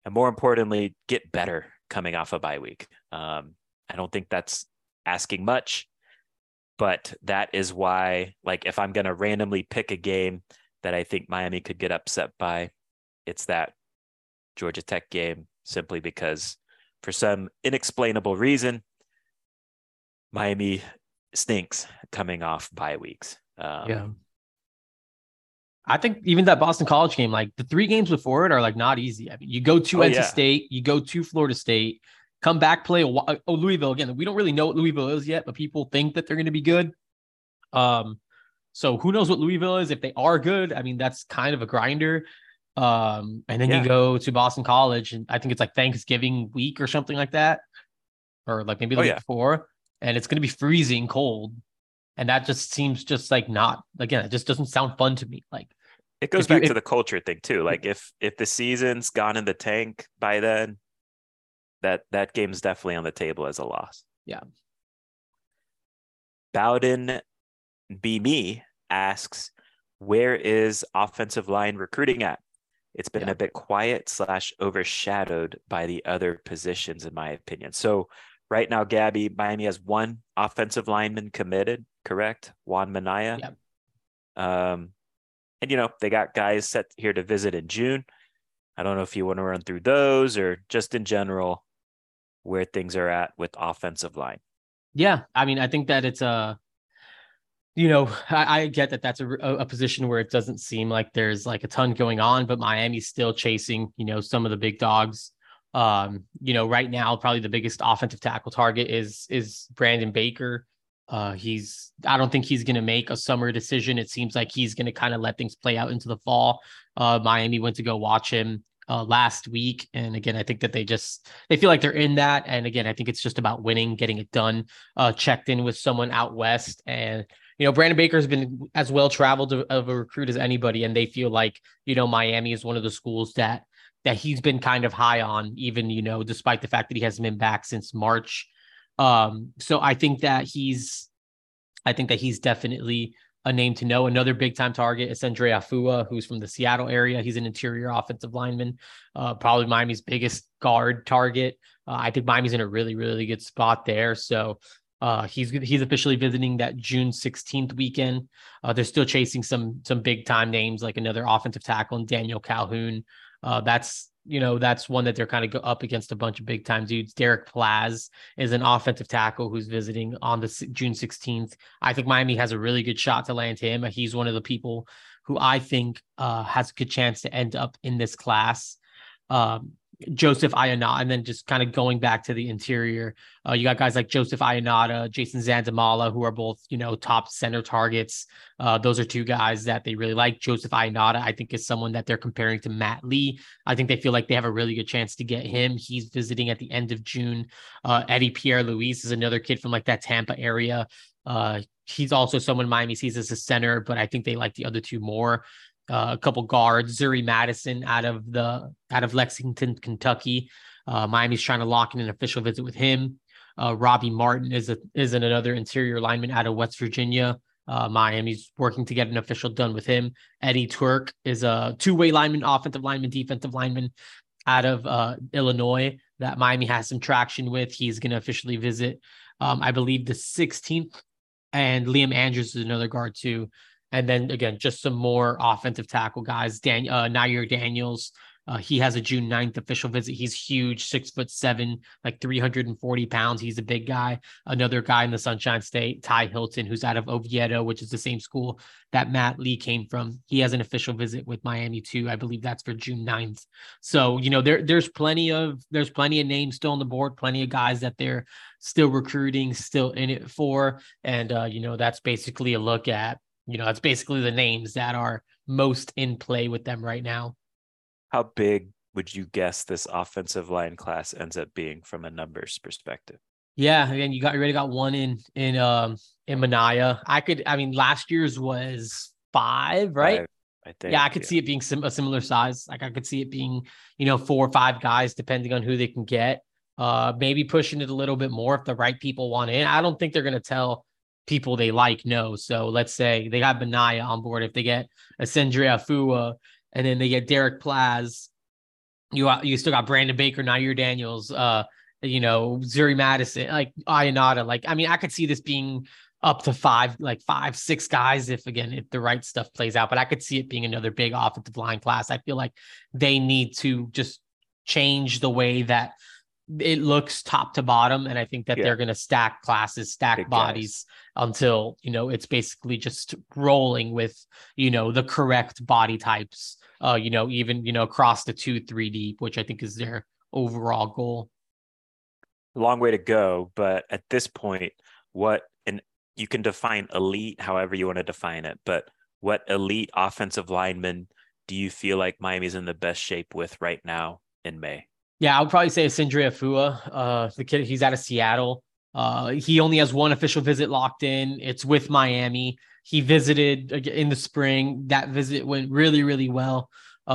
And more importantly, get better coming off a bye week. I don't think that's asking much, but that is why, like, if I'm going to randomly pick a game that I think Miami could get upset by, it's that Georgia Tech game, simply because for some inexplainable reason, Miami stinks coming off bye weeks. Yeah. I think even that Boston College game, like the 3 games before it are like not easy. I mean, you go to NC State, you go to Florida State, come back, play Louisville again. We don't really know what Louisville is yet, but people think that they're going to be good. So who knows what Louisville is if they are good? I mean, that's kind of a grinder. And then you go to Boston College, and I think it's like Thanksgiving week or something like that, or like maybe the week before, and it's going to be freezing cold. And that just seems just like not, again, it just doesn't sound fun to me. Like it goes back to the culture thing too. Like if the season's gone in the tank by then, that game's definitely on the table as a loss. Yeah. Bowden Be Me asks, where is offensive line recruiting at? It's been a bit quiet / overshadowed by the other positions, in my opinion. So right now, Gabby, Miami has 1 offensive lineman committed, correct? Juan Minaya. Yep. And, you know, they got guys set here to visit in June. I don't know if you want to run through those or just in general where things are at with offensive line. Yeah, I mean, I think that it's a... You know, I get that that's a position where it doesn't seem like there's like a ton going on, but Miami's still chasing, you know, some of the big dogs. You know, right now, probably the biggest offensive tackle target is Brandon Baker. I don't think he's going to make a summer decision. It seems like he's going to kind of let things play out into the fall. Miami went to go watch him last week. And again, I think that they feel like they're in that. And again, I think it's just about winning, getting it done, checked in with someone out West. And, you know, Brandon Baker has been as well traveled of a recruit as anybody. And they feel like, you know, Miami is one of the schools that he's been kind of high on, even, you know, despite the fact that he hasn't been back since March. So I think that he's definitely a name to know. Another big time target is Andre Afua, who's from the Seattle area. He's an interior offensive lineman, probably Miami's biggest guard target. I think Miami's in a really, really good spot there. So he's officially visiting that June 16th weekend. They're still chasing some big time names, like another offensive tackle and Daniel Calhoun. That's one that they're kind of go up against a bunch of big time dudes. Derek Plaz is an offensive tackle who's visiting on the June 16th. I think Miami has a really good shot to land him. He's one of the people who I think has a good chance to end up in this class. Joseph Ayanata, and then just kind of going back to the interior, you got guys like Joseph Ayanata, Jason Zandamala, who are both, you know, top center targets. Those are two guys that they really like. Joseph Ayanata, I think, is someone that they're comparing to Matt Lee. I think they feel like they have a really good chance to get him. He's visiting at the end of June. Eddie Pierre-Louis is another kid from like that Tampa area. He's also someone Miami sees as a center, but I think they like the other two more. A couple guards, Zuri Madison out of Lexington, Kentucky. Miami's trying to lock in an official visit with him. Robbie Martin is another interior lineman out of West Virginia. Miami's working to get an official done with him. Eddie Twerk is a two-way lineman, offensive lineman, defensive lineman out of Illinois that Miami has some traction with. He's going to officially visit, I believe, the 16th. And Liam Andrews is another guard too. And then, again, just some more offensive tackle guys. Nair Daniels, he has a June 9th official visit. He's huge, 6'7", like 340 pounds. He's a big guy. Another guy in the Sunshine State, Ty Hilton, who's out of Oviedo, which is the same school that Matt Lee came from. He has an official visit with Miami too. I believe that's for June 9th. So, you know, there's plenty of names still on the board, plenty of guys that they're still recruiting, still in it for. And, you know, that's basically a look at, you know, it's basically the names that are most in play with them right now. How big would you guess this offensive line class ends up being from a numbers perspective? Yeah, again, you already got one in Minaya. Last year's was 5, right? 5, I think. Yeah, I could see it being a similar size. Like I could see it being, you know, 4 or 5 guys, depending on who they can get. Maybe pushing it a little bit more if the right people want in. I don't think they're going to tell people they like, no. So let's say they got Benaya on board. If they get Asindre Afua and then they get Derek Plaz, you still got Brandon Baker, Nair Daniels, you know, Zuri Madison, like Ayanata. Like, I mean, I could see this being up to 5, 6 guys if the right stuff plays out. But I could see it being another big offensive line class. I feel like they need to just change the way that it looks top to bottom. And I think that they're going to stack classes, stack big bodies guys, until, you know, it's basically just rolling with, you know, the correct body types, you know, even, you know, across the 2-3 deep, which I think is their overall goal. Long way to go. But at this point, you can define elite however you want to define it, but what elite offensive lineman do you feel like Miami's in the best shape with right now in May? Yeah, I would probably say Asindre Afua, the kid. He's out of Seattle. He only has one official visit locked in. It's with Miami. He visited in the spring. That visit went really, really well.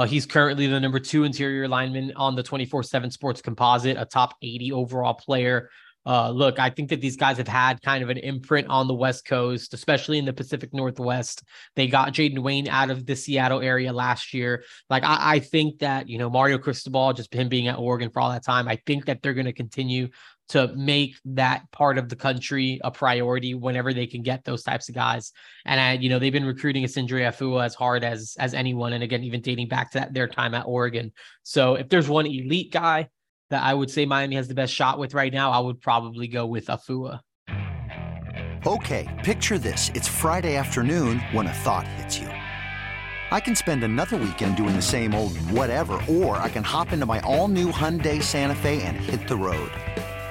He's currently the number 2 interior lineman on the 24/7 Sports Composite, a top 80 overall player. Look, I think that these guys have had kind of an imprint on the West Coast, especially in the Pacific Northwest. They got Jaden Wayne out of the Seattle area last year. Like, I think that, you know, Mario Cristobal, just him being at Oregon for all that time, I think that they're going to continue to make that part of the country a priority whenever they can get those types of guys. And, you know, they've been recruiting Asindre Afua as hard as anyone. And again, even dating back to their time at Oregon. So if there's one elite guy that I would say Miami has the best shot with right now, I would probably go with Afua. Okay, picture this. It's Friday afternoon when a thought hits you. I can spend another weekend doing the same old whatever, or I can hop into my all-new Hyundai Santa Fe and hit the road.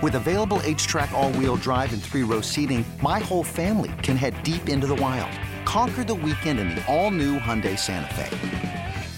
With available H-Track all-wheel drive and 3-row seating, my whole family can head deep into the wild. Conquer the weekend in the all-new Hyundai Santa Fe.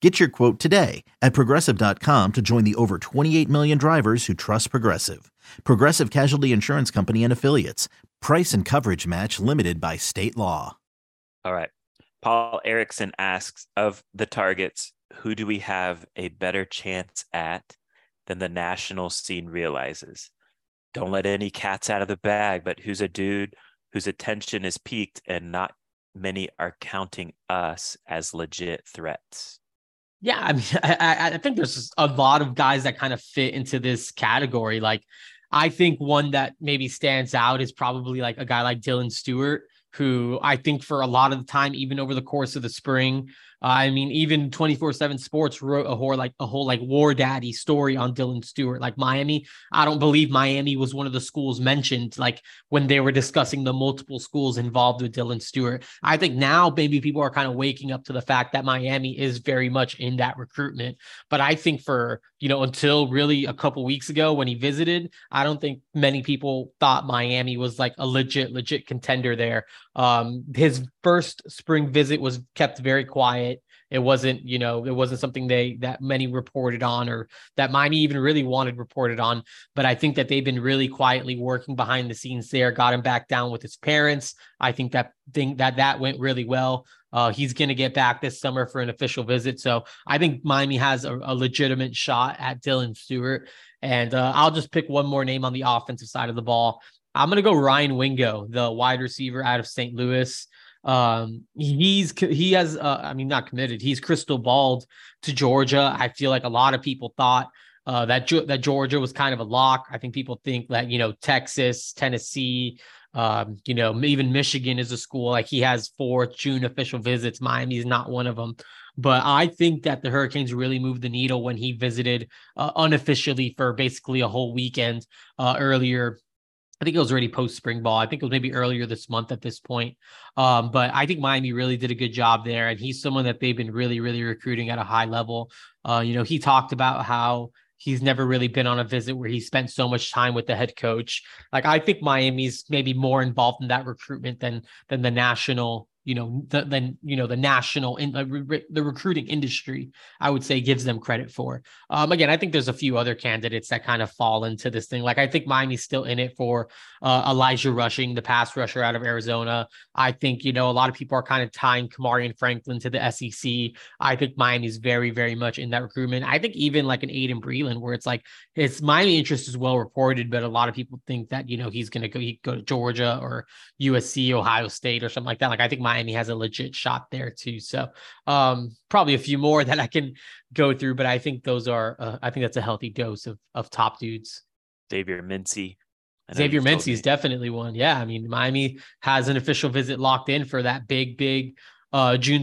Get your quote today at Progressive.com to join the over 28 million drivers who trust Progressive. Progressive Casualty Insurance Company and Affiliates. Price and coverage match limited by state law. All right. Paul Erickson asks, of the targets, who do we have a better chance at than the national scene realizes? Don't let any cats out of the bag, but who's a dude whose attention is piqued and not many are counting us as legit threats? Yeah, I mean, I think there's a lot of guys that kind of fit into this category. Like, I think one that maybe stands out is probably like a guy like Dylan Stewart, who I think for a lot of the time, even over the course of the spring, I mean, even 24/7 Sports wrote a whole war daddy story on Dylan Stewart. Like Miami, I don't believe Miami was one of the schools mentioned, like when they were discussing the multiple schools involved with Dylan Stewart. I think now maybe people are kind of waking up to the fact that Miami is very much in that recruitment. But I think for, until really a couple weeks ago when he visited, I don't think many people thought Miami was like a legit contender there. His first spring visit was kept very quiet. It wasn't something that many reported on, or that Miami even really wanted reported on. But I think that they've been really quietly working behind the scenes there, got him back down with his parents. I think that went really well. He's going to get back this summer for an official visit. So I think Miami has a legitimate shot at Dylan Stewart. And I'll just pick one more name on the offensive side of the ball. I'm going to go Ryan Wingo, the wide receiver out of St. Louis. Not committed. He's crystal balled to Georgia. I feel like a lot of people thought that Georgia was kind of a lock. I think people think that, Texas, Tennessee, even Michigan is a school. Like he has 4 June official visits. Miami's not one of them. But I think that the Hurricanes really moved the needle when he visited unofficially for basically a whole weekend earlier. I think it was already post spring ball. I think it was maybe earlier this month at this point. But I think Miami really did a good job there. And he's someone that they've been really, really recruiting at a high level. He talked about how he's never really been on a visit where he spent so much time with the head coach. Like, I think Miami's maybe more involved in that recruitment than the national, the recruiting industry, I would say, gives them credit for. Again, I think there's a few other candidates that kind of fall into this thing. Like, I think Miami's still in it for Elijah Rushing, the pass rusher out of Arizona. I think, a lot of people are kind of tying Kamarian Franklin to the SEC. I think Miami's very, very much in that recruitment. I think even like an Aiden Breland, where it's like, his Miami interest is well reported, but a lot of people think that, he's going to go to Georgia or USC, Ohio State, or something like that. Like, I think Miami has a legit shot there too. So probably a few more that I can go through, but I think those are, I think that's a healthy dose of top dudes. Xavier Mincy is definitely one. Yeah. I mean, Miami has an official visit locked in for that big June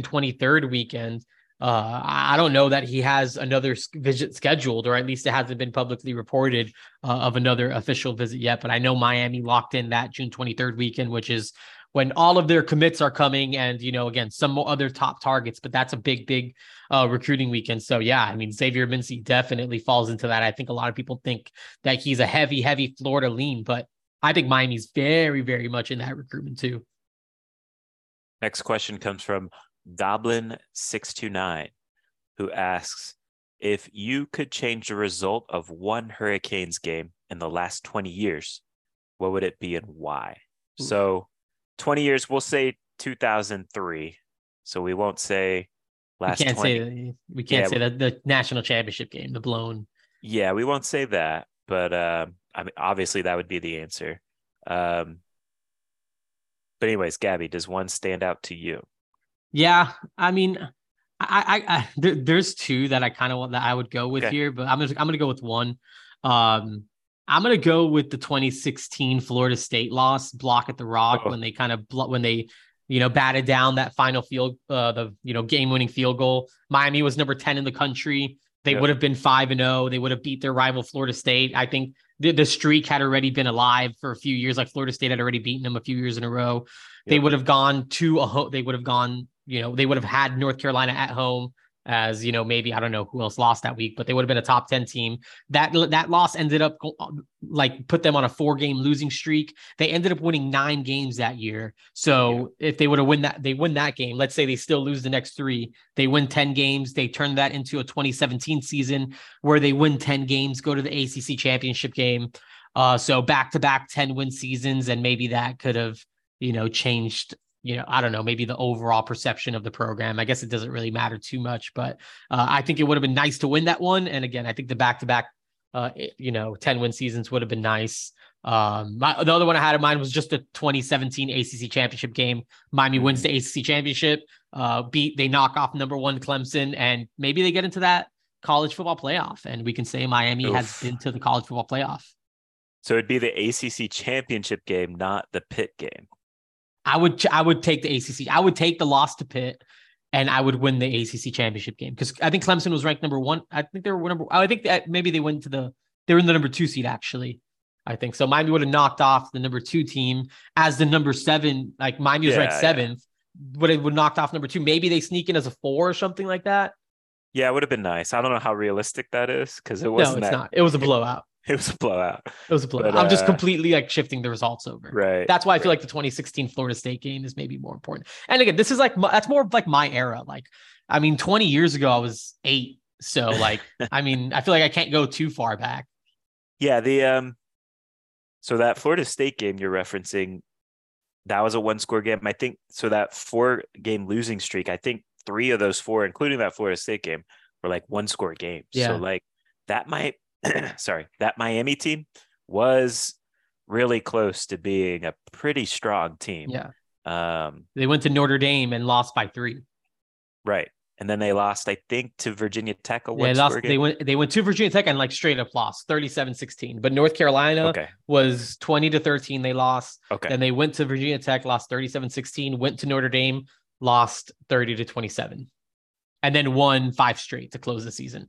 23rd weekend. I don't know that he has another visit scheduled, or at least it hasn't been publicly reported of another official visit yet, but I know Miami locked in that June 23rd weekend, which is when all of their commits are coming and, again, some other top targets, but that's a big recruiting weekend. So yeah, I mean, Xavier Mincy definitely falls into that. I think a lot of people think that he's a heavy Florida lean, but I think Miami's very, very much in that recruitment too. Next question comes from Goblin629, who asks, if you could change the result of one Hurricanes game in the last 20 years, what would it be and why? Ooh. So 20 years, we'll say 2003. So we won't say last 20. We can't say that the national championship game, the blown. Yeah, we won't say that. But I mean, obviously that would be the answer. But anyways, Gabby, does one stand out to you? Yeah, I mean, there's two that I kind of want that I would go with here, but I'm gonna go with one. I'm going to go with the 2016 Florida State loss, block at the rock, when they kind of batted down that final field, game-winning field goal. Miami was number 10 in the country. They would have been 5-0. They would have beat their rival Florida State. I think the streak had already been alive for a few years. Like, Florida State had already beaten them a few years in a row. Yep. They would have gone to they would have had North Carolina at home, as maybe, I don't know who else lost that week, but they would have been a top 10 team. That loss ended up put them on a 4-game losing streak. They ended up winning 9 games that year. So if they would have win that game, let's say they still lose the next 3, they win 10 games. They turn that into a 2017 season where they win 10 games, go to the ACC championship game. So back-to-back 10-win seasons, and maybe that could have, changed, I don't know, maybe the overall perception of the program. I guess it doesn't really matter too much, but I think it would have been nice to win that one. And again, I think the back-to-back, 10-win seasons would have been nice. The other one I had in mind was just the 2017 ACC championship game. Miami wins the ACC championship, they knock off number one Clemson, and maybe they get into that college football playoff. And we can say Miami has been to the college football playoff. So it'd be the ACC championship game, not the Pitt game. I would take the ACC. I would take the loss to Pitt, and I would win the ACC championship game. Cause I think Clemson was ranked number one. I think they were number, I think that maybe they went to the, they were in the number two seed, actually. I think so. Miami would have knocked off the number two team as the number seven. Like Miami was ranked seventh, but it would knocked off number two. Maybe they sneak in as a four or something like that. Yeah, it would have been nice. I don't know how realistic that is because it wasn't. No, it's not. It was a blowout. It was a blowout. It was a blowout. But, I'm just completely like shifting the results over. Right. That's why I feel like the 2016 Florida State game is maybe more important. And again, this is like that's more of like my era. Like, I mean, 20 years ago I was 8, so like I mean, I feel like I can't go too far back. Yeah. The So that Florida State game you're referencing, that was a one-score game. I think so that four-game losing streak, I think 3 of those 4, including that Florida State game, were like one-score games. Yeah. So like that that Miami team was really close to being a pretty strong team. Yeah. They went to Notre Dame and lost by 3. Right. And then they lost, I think, to Virginia Tech. They went to Virginia Tech and like straight up lost 37-16. But North Carolina was 20-13. They lost. Okay. Then they went to Virginia Tech, lost 37-16, went to Notre Dame, lost 30-27, and then won 5 straight to close the season.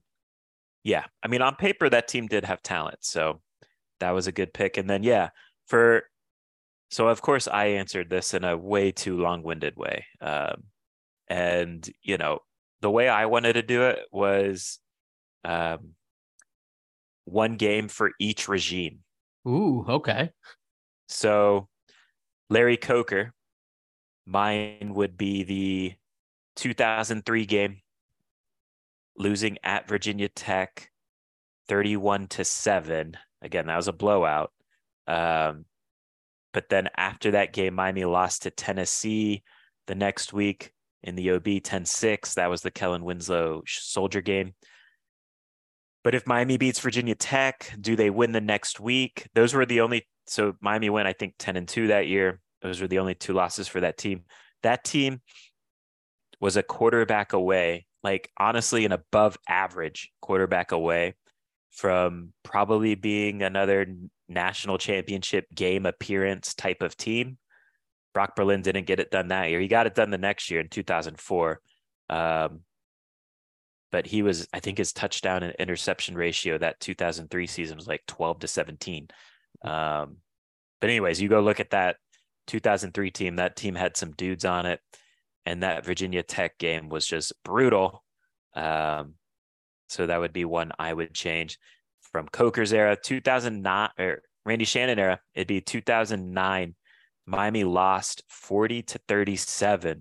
Yeah. I mean, on paper, that team did have talent. So that was a good pick. And then, so of course I answered this in a way too long-winded way. And, you know, the way I wanted to do it was one game for each regime. Ooh, okay. So Larry Coker, mine would be the 2003 game, losing at Virginia Tech 31-7. Again, that was a blowout. But then after that game, Miami lost to Tennessee the next week. In the OB 10-6, that was the Kellen Winslow Soldier game. But if Miami beats Virginia Tech, do they win the next week? Those were the only, so Miami went, I think, 10-2 that year. Those were the only 2 losses for that team. That team was a quarterback away, like honestly, an above average quarterback away from probably being another national championship game appearance type of team. Brock Berlin didn't get it done that year. He got it done the next year in 2004. But he was, I think his touchdown and interception ratio that 2003 season was like 12-17. But anyways, you go look at that 2003 team. That team had some dudes on it. And that Virginia Tech game was just brutal. So that would be one I would change from Coker's era. 2009, or Randy Shannon era, it'd be 2009. Miami lost 40-37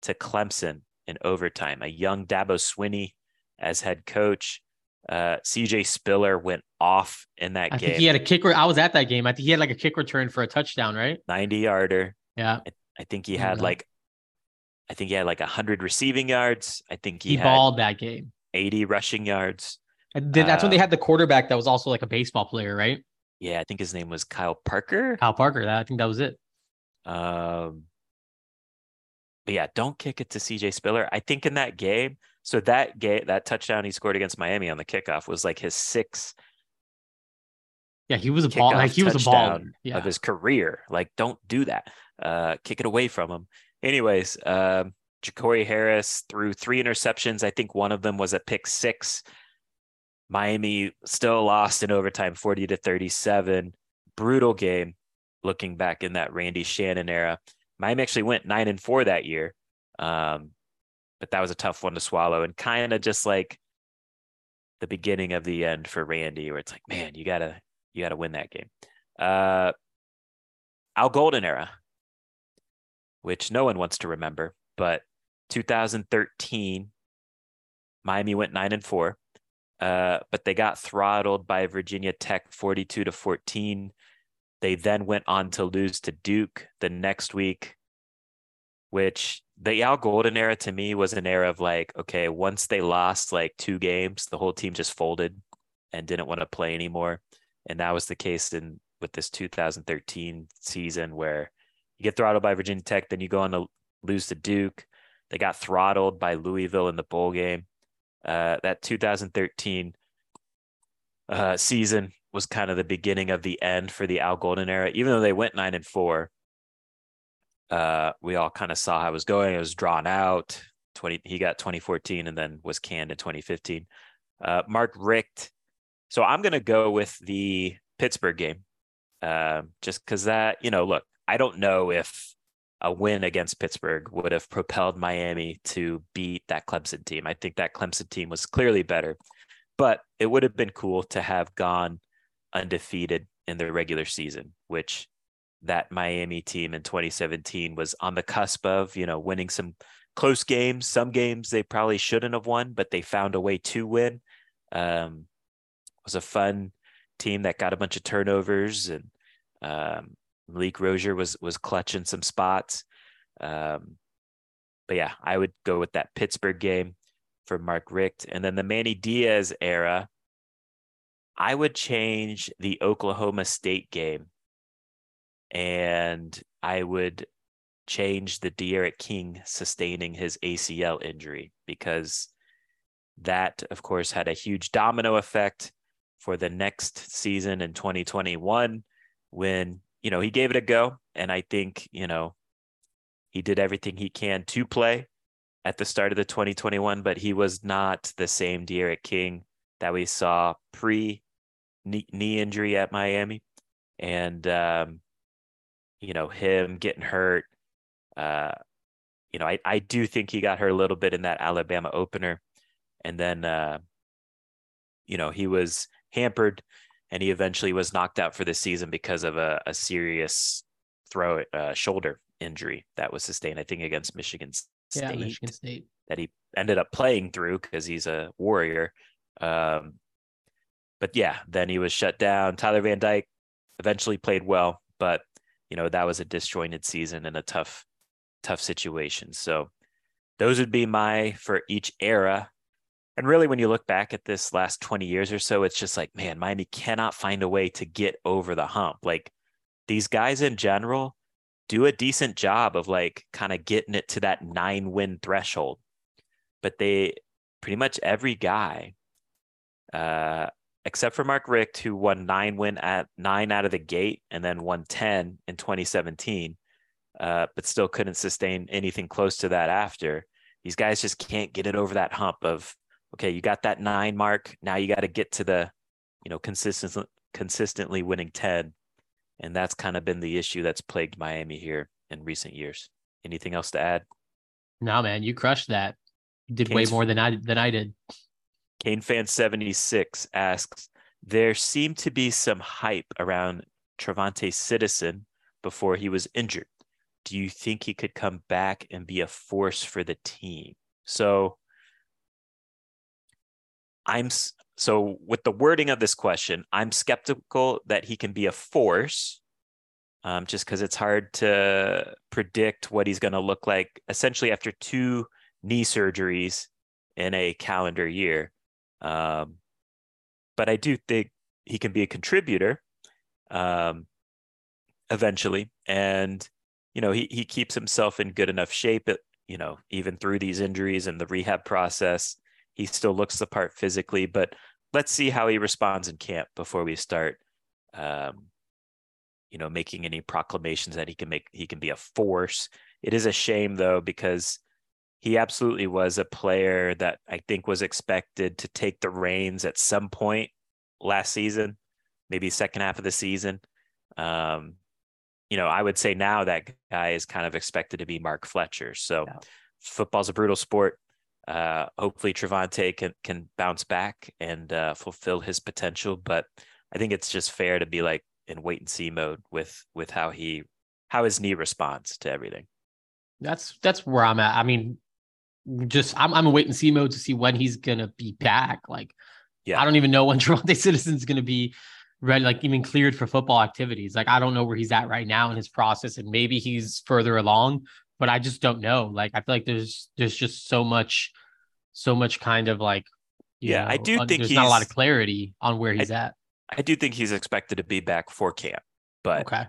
to Clemson in overtime. A young Dabo Swinney as head coach. CJ Spiller went off in that game. He had a kick. I was at that game. I think he had like a kick return for a touchdown, right? 90-yarder. Yeah. I think he had like, 100 receiving yards. I think he had balled that game. 80 rushing yards. And then that's when they had the quarterback that was also like a baseball player, right? Yeah. I think his name was Kyle Parker. I think that was it. But yeah, don't kick it to CJ Spiller. I think in that game, so that game, that touchdown he scored against Miami on the kickoff was like his 6th. Yeah, he was a ball. Like he was a baller of his career. Like, don't do that. Kick it away from him. Anyways, Jakari Harris threw 3 interceptions. I think one of them was a pick 6. Miami still lost in overtime, 40-37. Brutal game. Looking back in that Randy Shannon era, Miami actually went 9-4 that year. But that was a tough one to swallow and kind of just like the beginning of the end for Randy, where it's like, man, you gotta win that game. Al Golden era, which no one wants to remember, but 2013, Miami went 9-4, but they got throttled by Virginia Tech 42-14. They then went on to lose to Duke the next week, which the Al Golden era to me was an era of like, okay, once they lost like 2 games, the whole team just folded and didn't want to play anymore. And that was the case in with this 2013 season where you get throttled by Virginia Tech, then you go on to lose to Duke. They got throttled by Louisville in the bowl game. That 2013 season was kind of the beginning of the end for the Al Golden era. Even though they went 9-4, we all kind of saw how it was going. It was drawn out. He got 2014 and then was canned in 2015. Mark Richt. So I'm going to go with the Pittsburgh game, just because that, you know, look, I don't know if a win against Pittsburgh would have propelled Miami to beat that Clemson team. I think that Clemson team was clearly better, but it would have been cool to have gone undefeated in the regular season, which that Miami team in 2017 was on the cusp of, you know, winning some close games. Some games they probably shouldn't have won, but they found a way to win. It was a fun team that got a bunch of turnovers, and Malik Rozier was clutching some spots. But yeah, I would go with that Pittsburgh game for Mark Richt. And then the Manny Diaz era, I would change the Oklahoma State game, and I would change the De'Aaron King sustaining his ACL injury, because that, of course, had a huge domino effect for the next season in 2021 when, you know, he gave it a go. And I think, you know, he did everything he can to play at the start of the 2021, but he was not the same De'Aaron King that we saw pre-knee injury at Miami. And, you know, him getting hurt, you know, I do think he got hurt a little bit in that Alabama opener. And then, you know, he was hampered, and he eventually was knocked out for the season because of a serious shoulder injury that was sustained, I think, against Michigan State, that he ended up playing through because he's a warrior. But yeah, then he was shut down. Tyler Van Dyke eventually played well, but, you know, that was a disjointed season and a tough situation. So those would be my for each era. And really, when you look back at this last 20 years or so, it's just like, man, Miami cannot find a way to get over the hump. Like, these guys in general do a decent job of, like, kind of getting it to that 9-win threshold. But they, pretty much every guy, except for Mark Richt, who won 9 out of the gate and then won 10 in 2017, but still couldn't sustain anything close to that after. These guys just can't get it over that hump of, okay, you got that 9 mark. Now you got to get to the, you know, consistently winning 10. And that's kind of been the issue that's plagued Miami here in recent years. Anything else to add? No, man, you crushed that. You did way more than I did. CaneFan76 asks, there seemed to be some hype around Trevante Citizen before he was injured. Do you think he could come back and be a force for the team? So with the wording of this question, I'm skeptical that he can be a force, just because it's hard to predict what he's going to look like essentially after 2 knee surgeries in a calendar year. But I do think he can be a contributor eventually. And, you know, he keeps himself in good enough shape, you know, even through these injuries and the rehab process. He still looks the part physically, but let's see how he responds in camp before we start, you know, making any proclamations that he can be a force. It is a shame, though, because he absolutely was a player that I think was expected to take the reins at some point last season, maybe second half of the season. You know, I would say now that guy is kind of expected to be Mark Fletcher. So yeah. Football's a brutal sport. Hopefully Trevante can bounce back and fulfill his potential, but I think it's just fair to be like in wait and see mode with how his knee responds to everything. That's where I'm at. I mean, just I'm in wait and see mode to see when he's gonna be back. Like, yeah, I don't even know when Trevante Citizen's gonna be ready, like even cleared for football activities. Like, I don't know where he's at right now in his process, and maybe he's further along. But I just don't know. Like, I feel like there's just so much kind of like, you know, I do think there's not a lot of clarity on where he's at. I do think he's expected to be back for camp, but okay.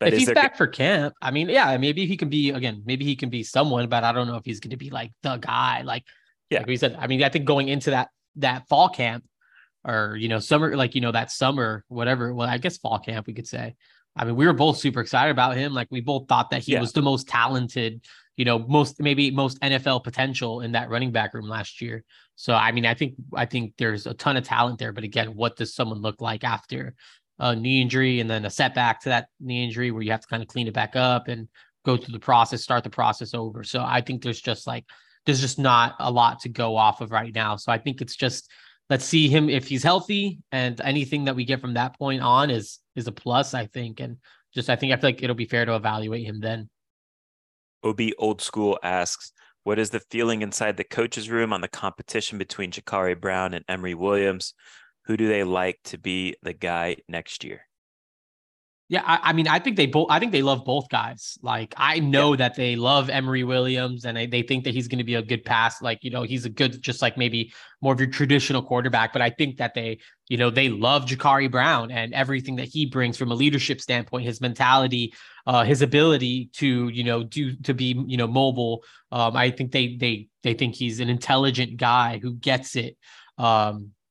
But if he's back for camp, I mean, yeah, maybe he can be, again, maybe he can be someone, but I don't know if he's going to be like the guy, like, yeah, like we said. I mean, I think going into that fall camp or, you know, summer, like, you know, that summer, whatever. Well, I guess fall camp, we could say, I mean, we were both super excited about him. Like we both thought that he was the most talented, you know, most NFL potential in that running back room last year. So, I mean, I think there's a ton of talent there, but again, what does someone look like after a knee injury and then a setback to that knee injury where you have to kind of clean it back up and go through the process, start the process over. So I think there's just not a lot to go off of right now. So I think it's just, let's see him if he's healthy, and anything that we get from that point on is a plus, I think. And just, I think, I feel like it'll be fair to evaluate him then. OB Old School asks, what is the feeling inside the coach's room on the competition between Jakari Brown and Emory Williams? Who do they like to be the guy next year? Yeah, I mean, I think they love both guys. Like, I know that they love Emory Williams, and they think that he's going to be a good pass. Like, you know, he's a good, just like maybe more of your traditional quarterback. But I think that they, you know, they love Jakari Brown and everything that he brings from a leadership standpoint, his mentality, his ability to, you know, to be, you know, mobile. I think they think he's an intelligent guy who gets it.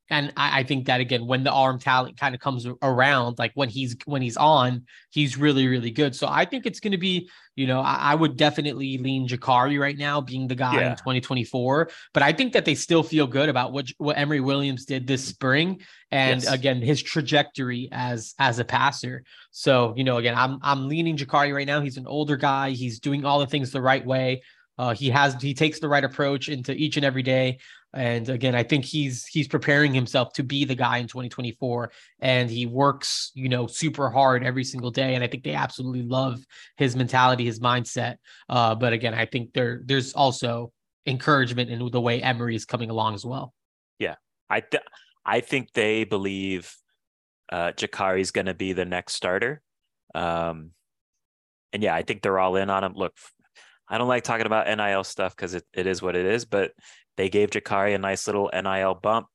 And I think that, again, when the arm talent kind of comes around, like when he's on, he's really, really good. So I think it's going to be, you know, I would definitely lean Jakari right now being the guy in 2024. But I think that they still feel good about what Emory Williams did this spring. And again, his trajectory as a passer. So, you know, again, I'm leaning Jakari right now. He's an older guy. He's doing all the things the right way. He takes the right approach into each and every day. And again, I think he's preparing himself to be the guy in 2024, and he works, you know, super hard every single day. And I think they absolutely love his mentality, his mindset. But again, I think there's also encouragement in the way Emory is coming along as well. Yeah. I think they believe Jakari's going to be the next starter. And yeah, I think they're all in on him. Look, I don't like talking about NIL stuff because it is what it is, but they gave Jakari a nice little NIL bump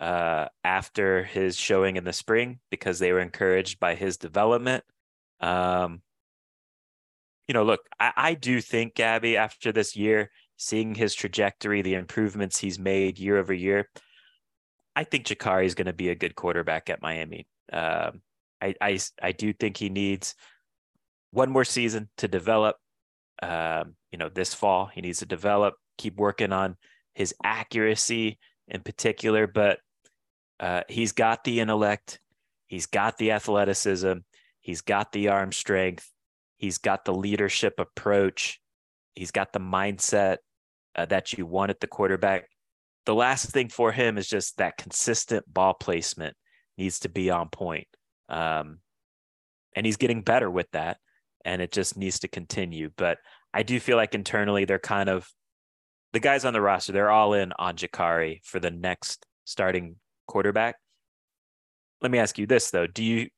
after his showing in the spring because they were encouraged by his development. You know, look, I do think, Gabby, after this year, seeing his trajectory, the improvements he's made year over year, I think Jakari is going to be a good quarterback at Miami. I do think he needs one more season to develop. You know, this fall he needs to develop, keep working on his accuracy in particular, but he's got the intellect, he's got the athleticism, he's got the arm strength, he's got the leadership approach, he's got the mindset that you want at the quarterback. The last thing for him is just that consistent ball placement needs to be on point. And he's getting better with that. And it just needs to continue. But I do feel like internally, they're kind of the guys on the roster. They're all in on Jakari for the next starting quarterback. Let me ask you this, though. Do you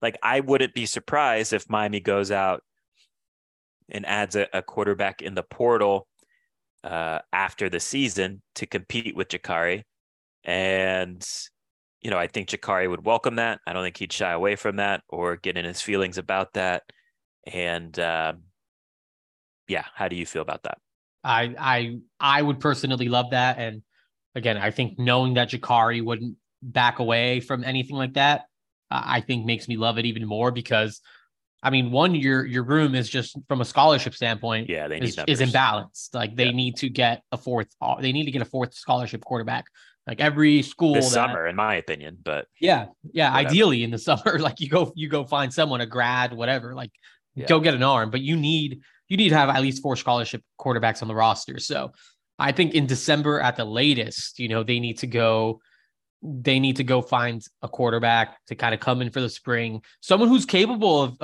like, I wouldn't be surprised if Miami goes out and adds a quarterback in the portal after the season to compete with Jakari. And, you know, I think Jakari would welcome that. I don't think he'd shy away from that or get in his feelings about that. And yeah, how do you feel about that? I would personally love that. And again, I think knowing that Jakari wouldn't back away from anything like that, I think makes me love it even more because, I mean, one, your room is just from a scholarship standpoint, they need is imbalanced. Like they need to get a fourth scholarship quarterback. Like every school this summer, in my opinion, but yeah, whatever. Ideally in the summer, like you go find someone, a grad, whatever, like go get an arm, but you need to have at least 4 scholarship quarterbacks on the roster. So I think in December at the latest, you know, they need to go find a quarterback to kind of come in for the spring, someone who's capable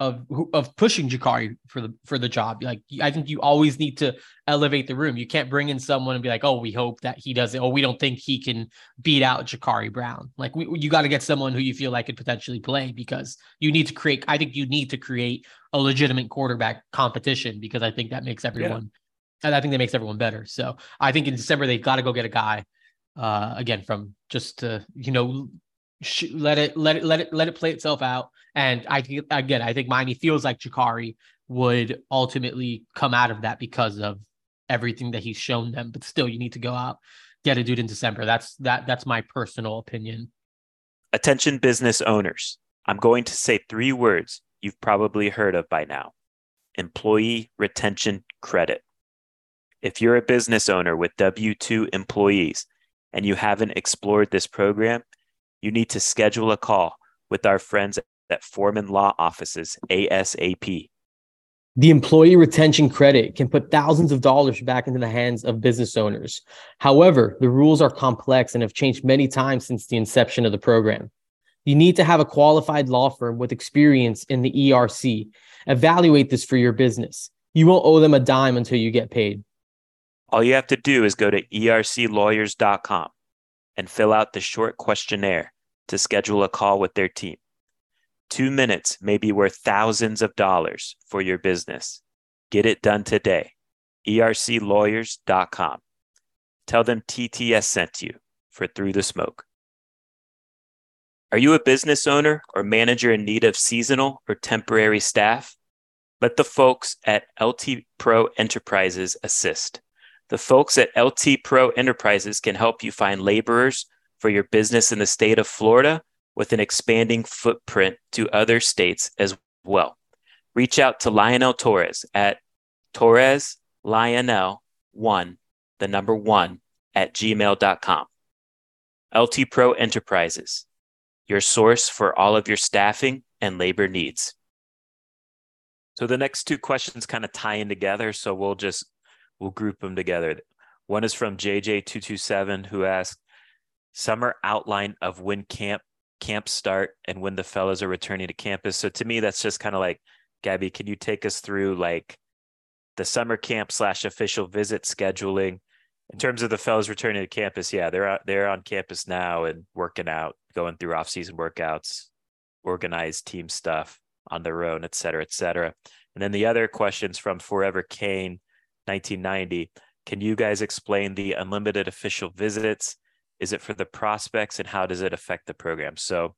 of pushing Jakari for the job. Like, I think you always need to elevate the room. You can't bring in someone and be like, oh, we hope that he does it. Oh, we don't think he can beat out Jakari Brown. Like you got to get someone who you feel like could potentially play because you need to create, I think you need to create a legitimate quarterback competition because I think that makes everyone, and I think that makes everyone better. So I think in December, they've got to go get a guy again, from just to, you know, let it play itself out. And I think, again, I think Miami feels like Jakari would ultimately come out of that because of everything that he's shown them, but still you need to go out, get a dude in December. That's my personal opinion. Attention business owners. I'm going to say three words you've probably heard of by now. Employee retention credit. If you're a business owner with W-2 employees and you haven't explored this program, you need to schedule a call with our friends at Foreman Law Offices ASAP. The employee retention credit can put thousands of dollars back into the hands of business owners. However, the rules are complex and have changed many times since the inception of the program. You need to have a qualified law firm with experience in the ERC. Evaluate this for your business. You won't owe them a dime until you get paid. All you have to do is go to erclawyers.com and fill out the short questionnaire to schedule a call with their team. 2 minutes may be worth thousands of dollars for your business. Get it done today. erclawyers.com. Tell them TTS sent you for Through the Smoke. Are you a business owner or manager in need of seasonal or temporary staff? Let the folks at LT Pro Enterprises assist. The folks at LT Pro Enterprises can help you find laborers for your business in the state of Florida with an expanding footprint to other states as well. Reach out to Lionel Torres at torreslionel1@gmail.com. LT Pro Enterprises, your source for all of your staffing and labor needs. So the next two questions kind of tie in together, so we'll group them together. One is from JJ227, who asked, summer outline of when camps start and when the fellows are returning to campus. So to me, that's just kind of like, Gabby, can you take us through like the summer camp / official visit scheduling? In terms of the fellows returning to campus, yeah, they're on campus now and working out, going through off-season workouts, organized team stuff on their own, et cetera, et cetera. And then the other question's from Forever Kane, 1990. Can you guys explain the unlimited official visits? Is it for the prospects and how does it affect the program? So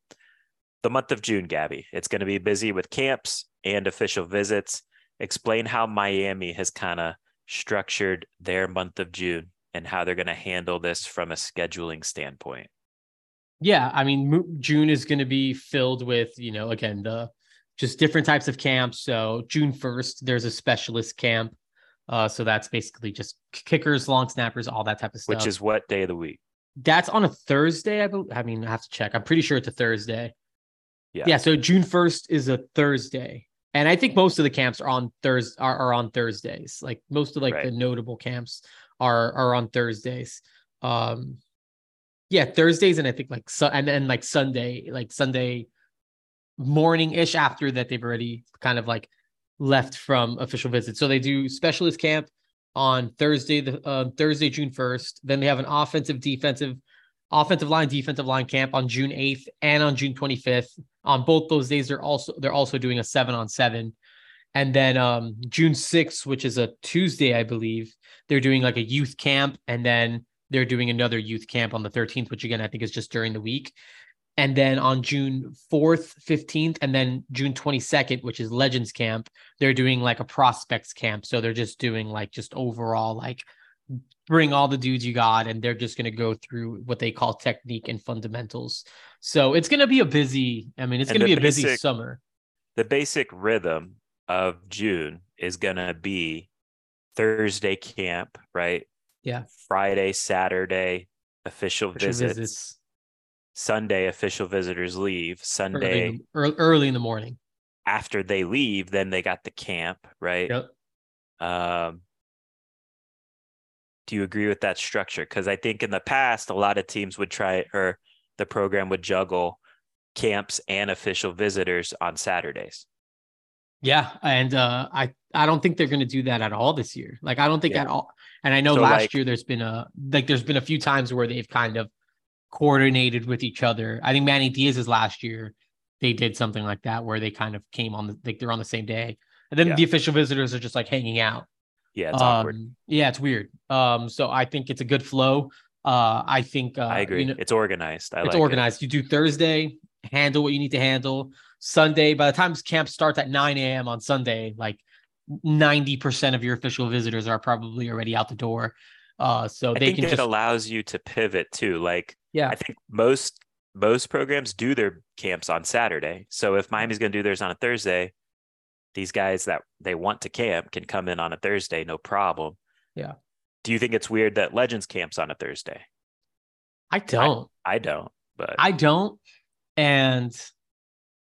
the month of June, Gabby, it's going to be busy with camps and official visits. Explain how Miami has kind of structured their month of June and how they're going to handle this from a scheduling standpoint. Yeah. I mean, June is going to be filled with, you know, again, just different types of camps. So June 1st, there's a specialist camp. So that's basically just kickers, long snappers, all that type of stuff. Which is what day of the week? That's on a Thursday. I mean, I have to check. I'm pretty sure it's a Thursday. Yeah. So June 1st is a Thursday. And I think most of the camps are on Thursdays. Like most of the notable camps are on Thursdays. Thursdays, and I think and then Sunday morning ish. After that, they've already kind of like left from official visits. So they do specialist camp on Thursday, June 1st. Then they have an offensive line, defensive line camp on June 8th and on June 25th. On both those days, they're also doing a 7-on-7. And then June 6th, which is a Tuesday, I believe, they're doing like a youth camp. And then they're doing another youth camp on the 13th, which again, I think is just during the week. And then on June 4th, 15th, and then June 22nd, which is Legends Camp, they're doing like a prospects camp. So they're just doing like just overall, like bring all the dudes you got, and they're just going to go through what they call technique and fundamentals. So it's going to be a busy summer. The basic rhythm of June is going to be Thursday camp, right? Yeah. Friday, Saturday, official visits. Sunday, official visitors leave. Sunday, early in the morning. After they leave, then they got the camp, right? Yep. Do you agree with that structure? Because I think in the past, a lot of teams would try, or the program would juggle camps and official visitors on Saturdays. Yeah, and I don't think they're going to do that at all this year. Like, I don't think at all. And I know last year there's been a few times where they've kind of coordinated with each other. I think Manny Diaz's last year, they did something like that where they kind of came on they're on the same day. And then the official visitors are just like hanging out. Yeah, it's awkward. Yeah, it's weird. So I think it's a good flow. I think I agree. You know, it's organized. It's like organized. It. You do Thursday, handle what you need to handle. Sunday, by the time camp starts at 9 a.m. on Sunday, like 90% of your official visitors are probably already out the door. So they can just allows you to pivot too. Like, yeah, I think most programs do their camps on Saturday. So if Miami's going to do theirs on a Thursday, these guys that they want to camp can come in on a Thursday, no problem. Yeah. Do you think it's weird that Legends camps on a Thursday? I don't. I don't. But I don't. And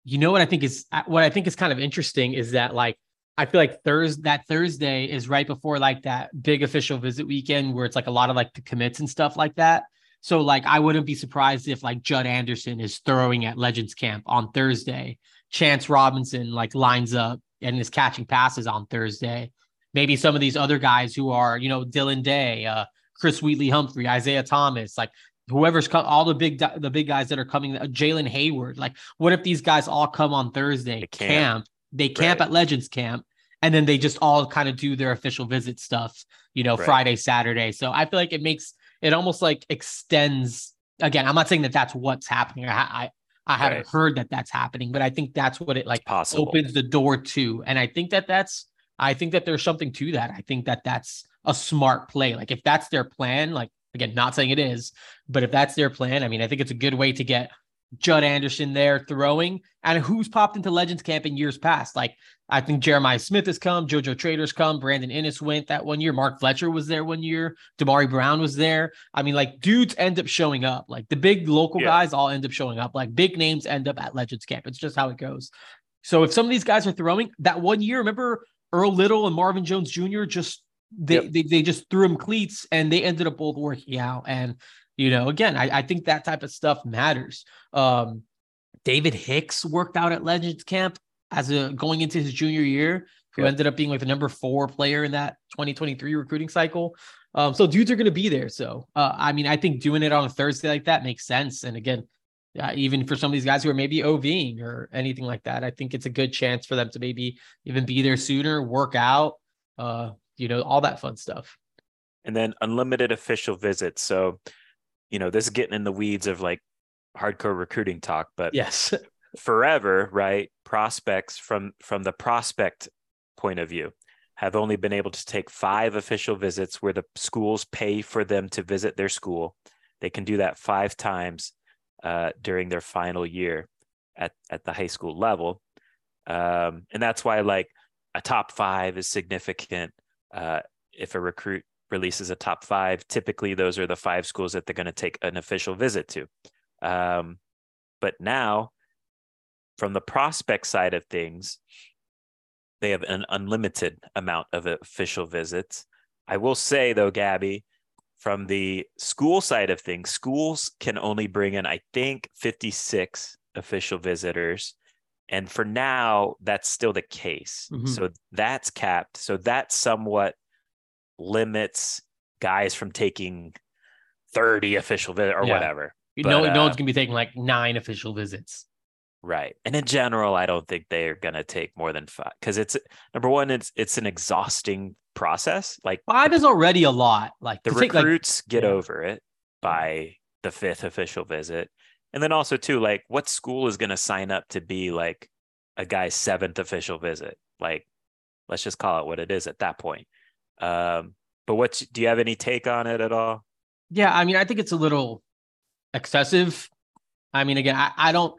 you know what I think is kind of interesting is that, like, I feel like Thursday is right before like that big official visit weekend where it's like a lot of like the commits and stuff like that. So like, I wouldn't be surprised if like Judd Anderson is throwing at Legends camp on Thursday. Chance Robinson like lines up and is catching passes on Thursday. Maybe some of these other guys who are, you know, Dylan Day, Chris Wheatley-Humphrey, Isaiah Thomas, like whoever's come, all the big guys that are coming, Jalen Hayward. Like, what if these guys all come on Thursday camp at Legends camp, and then they just all kind of do their official visit stuff, you know, right, Friday, Saturday. So I feel like it makes it almost like extends. Again, I'm not saying that that's what's happening. I haven't heard that that's happening, but I think that's what it like opens the door to. And I think that there's something to that. I think that that's a smart play. Like if that's their plan, like again, not saying it is, but if that's their plan, I mean, I think it's a good way to get Judd Anderson there throwing, and who's popped into Legends camp in years past. Like I think Jeremiah Smith has come, JoJo Trader's come, Brandon Innes went that one year, Mark Fletcher was there one year, Damari Brown was there. I mean, like dudes end up showing up. Like the big local guys all end up showing up. Like big names end up at Legends camp. It's just how it goes. So if some of these guys are throwing that one year, remember Earl Little and Marvin Jones Jr. They just threw him cleats and they ended up both working out. And you know, again, I think that type of stuff matters. David Hicks worked out at Legends camp going into his junior year, who ended up being like the number 4 player in that 2023 recruiting cycle. So dudes are going to be there. So, I mean, I think doing it on a Thursday like that makes sense. And again, even for some of these guys who are maybe OVing or anything like that, I think it's a good chance for them to maybe even be there sooner, work out, you know, all that fun stuff. And then unlimited official visits. So, you know, this is getting in the weeds of like hardcore recruiting talk, but yes, forever, right? Prospects from the prospect point of view have only been able to take 5 official visits where the schools pay for them to visit their school. They can do that 5 times during their final year at the high school level. And that's why like a top 5 is significant. If a recruit releases a top 5, typically those are the 5 schools that they're going to take an official visit to. But now from the prospect side of things, they have an unlimited amount of official visits. I will say though, Gabby, from the school side of things, schools can only bring in, I think, 56 official visitors. And for now, that's still the case. Mm-hmm. So that's capped. So that's somewhat limits guys from taking 30 official visits or whatever. No one's gonna be taking like 9 official visits, right? And in general, I don't think they're gonna take more than 5, because it's number one, it's an exhausting process. Like 5 is already a lot. Like the recruits get over it by the 5th official visit, and then also too, like what school is gonna sign up to be like a guy's 7th official visit? Like let's just call it what it is at that point. But do you have any take on it at all? Yeah, I mean, I think it's a little excessive. I mean, again, I don't,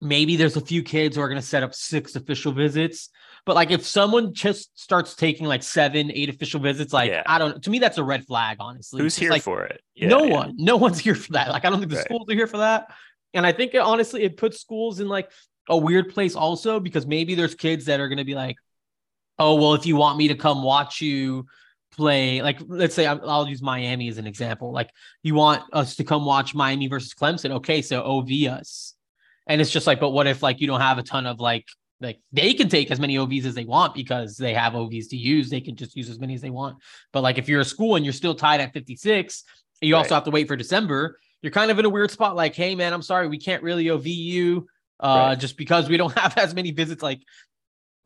maybe there's a few kids who are going to set up 6 official visits, but like if someone just starts taking like 7, 8 official visits, like, I don't, to me, that's a red flag, honestly. Who's here for it? Yeah, no one's here for that. Like, I don't think the schools are here for that. And I think honestly, it puts schools in like a weird place also, because maybe there's kids that are going to be like, oh, well, if you want me to come watch you play, like, let's say I'll use Miami as an example. Like, you want us to come watch Miami versus Clemson. Okay, so OV us. And it's just like, but what if, like, you don't have a ton of, like they can take as many OVs as they want because they have OVs to use. They can just use as many as they want. But, like, if you're a school and you're still tied at 56, and you also have to wait for December, you're kind of in a weird spot. Like, hey, man, I'm sorry, we can't really OV you just because we don't have as many visits. Like,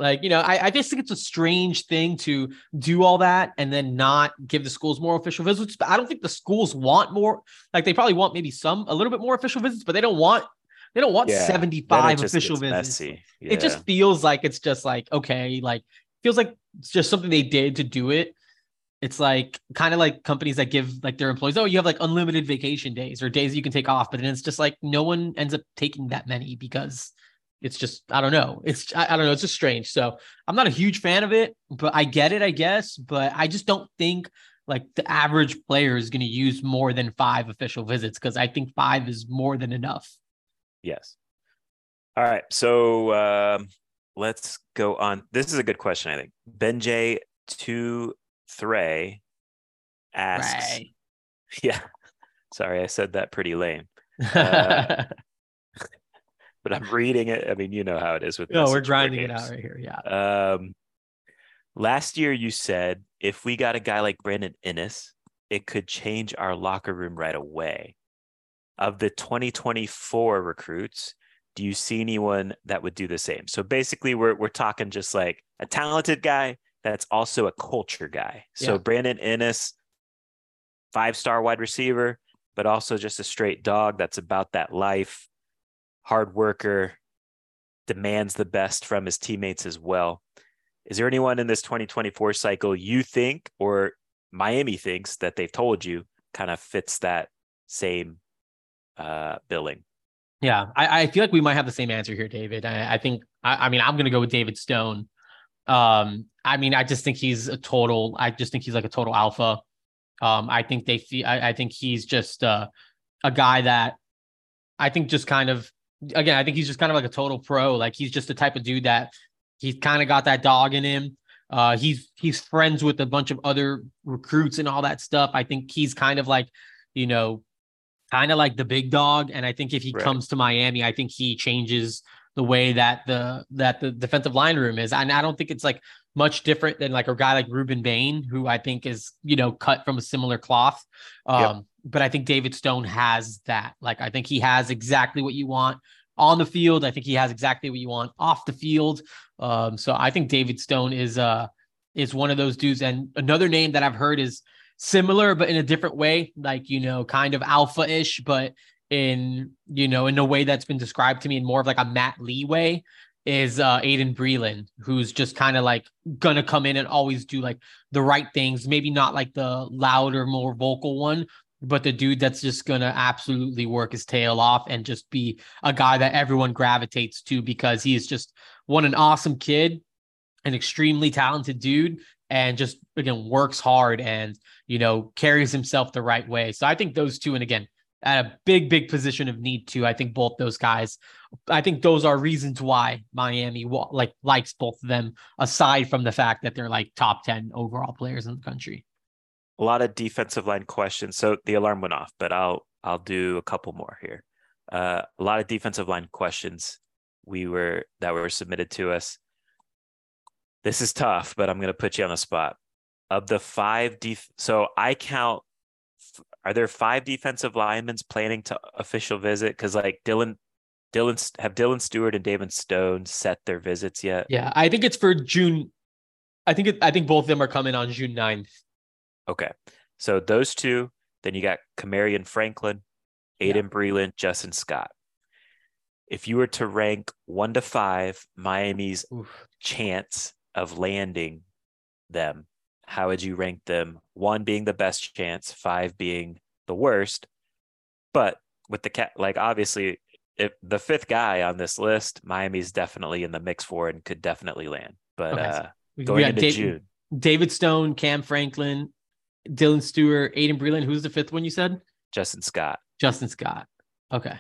Like, you know, I just think it's a strange thing to do all that and then not give the schools more official visits. But I don't think the schools want more. Like, they probably want maybe a little bit more official visits, but they don't want 75 official visits. Yeah. It just feels like it's just like, okay, like feels like it's just something they did to do it. It's like kind of like companies that give like their employees, oh, you have like unlimited vacation days or days you can take off. But then it's just like no one ends up taking that many because it's just, I don't know. It's just strange. So I'm not a huge fan of it, but I get it, I guess. But I just don't think like the average player is going to use more than 5 official visits because I think 5 is more than enough. Yes. All right. So let's go on. This is a good question, I think. Benjay 2. Thray asks, Ray. Yeah, sorry, I said that pretty lame, but I'm reading it. I mean, you know how it is with this. No, we're grinding it out right here. Yeah. Last year you said if we got a guy like Brandon Innes, it could change our locker room right away. Of the 2024 recruits, do you see anyone that would do the same? So basically, we're talking just like a talented guy that's also a culture guy. So yeah. Brandon Innes, 5-star wide receiver, but also just a straight dog that's about that life, hard worker, demands the best from his teammates as well. Is there anyone in this 2024 cycle you think or Miami thinks that they've told you kind of fits that same billing? Yeah, I feel like we might have the same answer here, David. I think I'm going to go with David Stone. I mean, I just think he's like a total alpha. I think he's just a guy that I think just kind of, again, I think he's just kind of like a total pro. Like he's just the type of dude that he's kind of got that dog in him. He's friends with a bunch of other recruits and all that stuff. I think he's kind of like, you know, kind of like the big dog. And I think if he comes to Miami, I think he changes the way that the defensive line room is. And I don't think it's like much different than like a guy like Ruben Bain, who I think is, you know, cut from a similar cloth. Yep. But I think David Stone has that. Like, I think he has exactly what you want on the field. I think he has exactly what you want off the field. So I think David Stone is one of those dudes. And another name that I've heard is similar, but in a different way, like, you know, kind of alpha-ish, but in a way that's been described to me in more of like a Matt Lee way is Aiden Breland, who's just kind of like going to come in and always do like the right things. Maybe not like the louder, more vocal one, but the dude that's just going to absolutely work his tail off and just be a guy that everyone gravitates to because he is just an awesome kid, an extremely talented dude, and just, again, works hard and, you know, carries himself the right way. So I think those two, and again, at a big, big position of need too. I think both those guys, I think those are reasons why Miami likes both of them, aside from the fact that they're like top 10 overall players in the country. A lot of defensive line questions. So the alarm went off, but I'll do a couple more here. A lot of defensive line questions that were submitted to us. This is tough, but I'm going to put you on the spot. Of the 5 so I count. Are there 5 defensive linemen planning to official visit? Because like Dylan Stewart and David Stone set their visits yet? Yeah, I think it's for June. I think both of them are coming on June 9th. Okay, so those two. Then you got Kamarian Franklin, Aiden Breland, Justin Scott. If you were to rank 1 to 5 Miami's chance of landing them, how would you rank them? 1 being the best chance, 5 being the worst. But with the obviously, if the 5th guy on this list, Miami's definitely in the mix for and could definitely land. But okay, so going into June, David Stone, Cam Franklin, Dylan Stewart, Aiden Breland. Who's the 5th one you said? Justin Scott. Okay,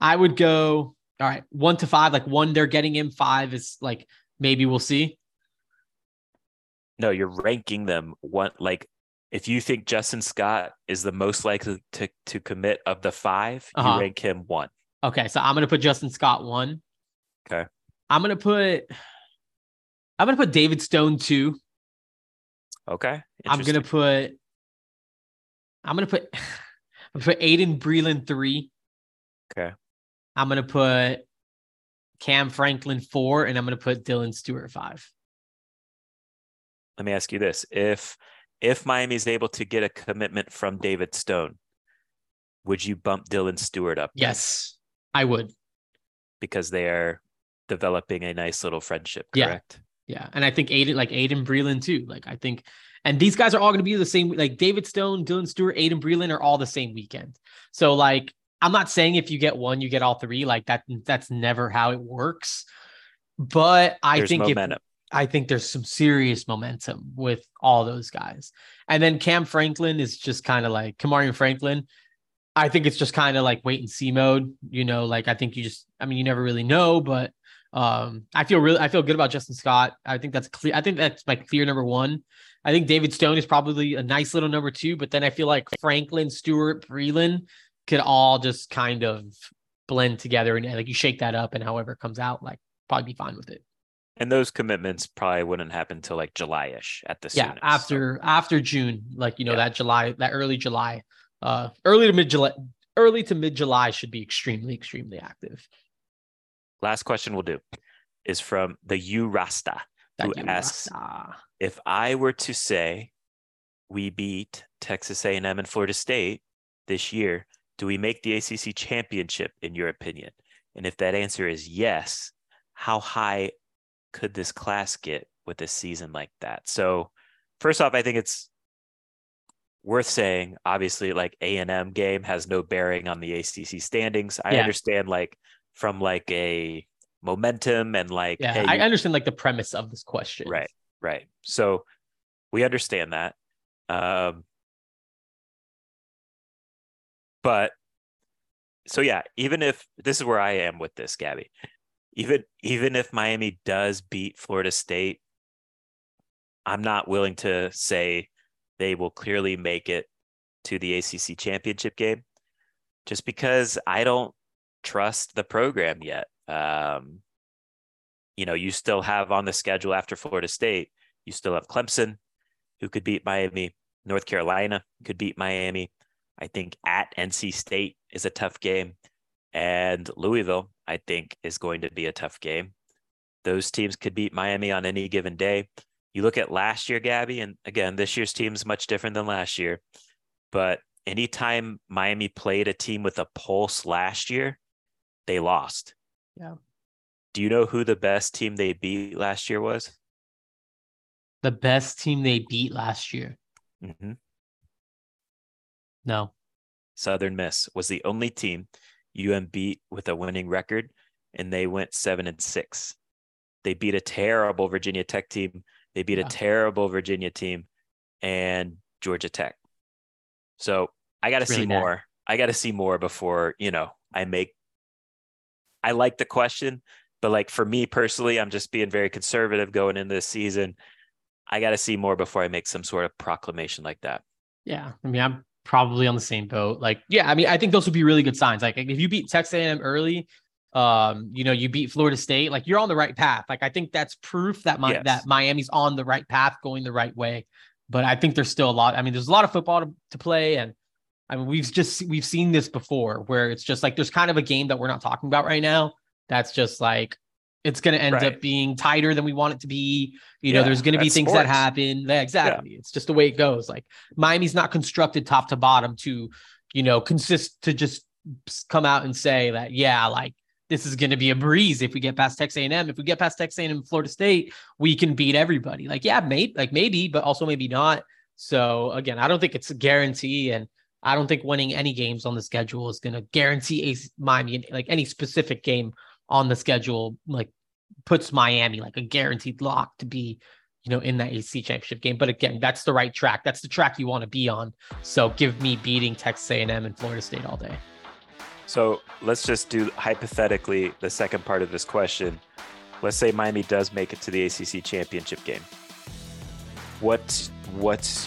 I would go. All right, 1 to 5. Like 1, they're getting him. 5 is like maybe we'll see. No, you're ranking them one. Like, if you think Justin Scott is the most likely to commit of the 5, you rank him 1. Okay, so I'm gonna put Justin Scott 1. Okay, I'm gonna put David Stone 2. Okay, I'm gonna put Aiden Breland 3. Okay, I'm gonna put Cam Franklin 4, and I'm going to put Dylan Stewart 5. Let me ask you this. If Miami is able to get a commitment from David Stone, would you bump Dylan Stewart up? Yes, I would. Because they are developing a nice little friendship, correct? Yeah. And I think Aiden Breland too. I think, and these guys are all going to be the same. David Stone, Dylan Stewart, Aiden Breland are all the same weekend. So I'm not saying if you get one, you get all three. That's never how it works. But I think there's some serious momentum with all those guys. And then Cam Franklin is just kind of Kamarian Franklin. I think it's just kind of wait and see mode, I think you never really know, but I feel good about Justin Scott. I think that's clear. I think that's clear number one. I think David Stone is probably a nice little number two, but then I feel like Franklin, Stewart, Breland could all just kind of blend together, and you shake that up, and however it comes out, probably be fine with it. And those commitments probably wouldn't happen till July-ish at the soonest. Yeah, after June, that July, that early July, early to mid July should be extremely, extremely active. Last question we'll do is from the U Rasta, who asks, if I were to say we beat Texas A&M and Florida State this year, do we make the ACC championship in your opinion? And if that answer is yes, how high could this class get with a season like that? So first off, I think it's worth saying, obviously, A&M game has no bearing on the ACC standings. I understand from a momentum and I understand the premise of this question. Right. So we understand that. But so, yeah, even if this is where I am with this, Gabby, even if Miami does beat Florida State, I'm not willing to say they will clearly make it to the ACC championship game just because I don't trust the program yet. You still have on the schedule after Florida State, you still have Clemson, who could beat Miami. North Carolina could beat Miami. I think at NC State is a tough game. And Louisville, I think, is going to be a tough game. Those teams could beat Miami on any given day. You look at last year, Gabby, and again, this year's team is much different than last year. But anytime Miami played a team with a pulse last year, they lost. Yeah. Do you know who the best team they beat last year was? The best team they beat last year? Mm-hmm. No. Southern Miss was the only team UM beat with a winning record, and they went 7-6. They beat a terrible Virginia Tech team. They beat a terrible Virginia team and Georgia Tech. So I got to see more. I got to see more before, I like the question, but for me personally, I'm just being very conservative going into this season. I got to see more before I make some sort of proclamation like that. Yeah. I'm probably on the same boat. I think those would be really good signs. If you beat Texas A&M early, you beat Florida State, you're on the right path. I think that's proof that that Miami's on the right path, going the right way. But I think there's still a lot. There's a lot of football to play. And we've seen this before where it's just there's kind of a game that we're not talking about right now. That's just it's going to end up being tighter than we want it to be. There's going to be things sports that happen. Yeah, exactly. Yeah. It's just the way it goes. Miami's not constructed top to bottom to, consist to just come out and say that, this is going to be a breeze. If we get past Texas A&M, and Florida State, we can beat everybody. Maybe, but also maybe not. So again, I don't think it's a guarantee, and I don't think winning any games on the schedule is going to guarantee Miami any specific game on the schedule puts Miami a guaranteed lock to be in that ACC championship game. But again, that's the right track. That's the track you want to be on. So give me beating Texas A&M and Florida State all day. So let's just do hypothetically the second part of this question. Let's say Miami does make it to the ACC championship game. What's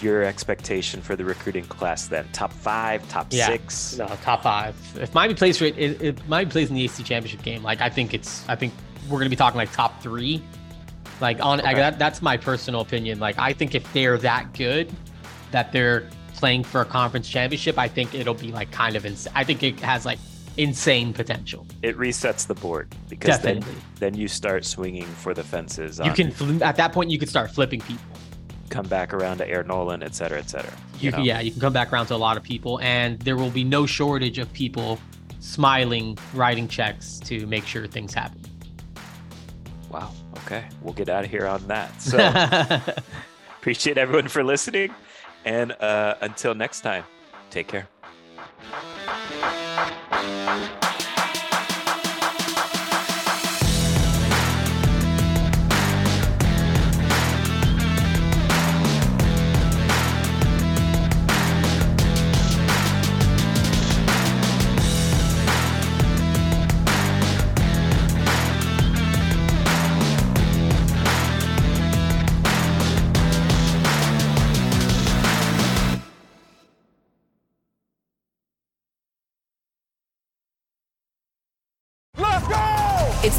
your expectation for the recruiting class then? Top five, top six? No, top five. If Miami plays in the ACC championship game, I think we're going to be talking top three. That's my personal opinion. I think if they're that good, that they're playing for a conference championship, I think it'll be kind of insane. I think it has insane potential. It resets the board because then you start swinging for the fences. At that point, you could start flipping people. Come back around to Aaron Nolan, et cetera, et cetera. You can come back around to a lot of people, and there will be no shortage of people smiling, writing checks to make sure things happen. Wow. Okay. We'll get out of here on that. So appreciate everyone for listening. And until next time, take care. It's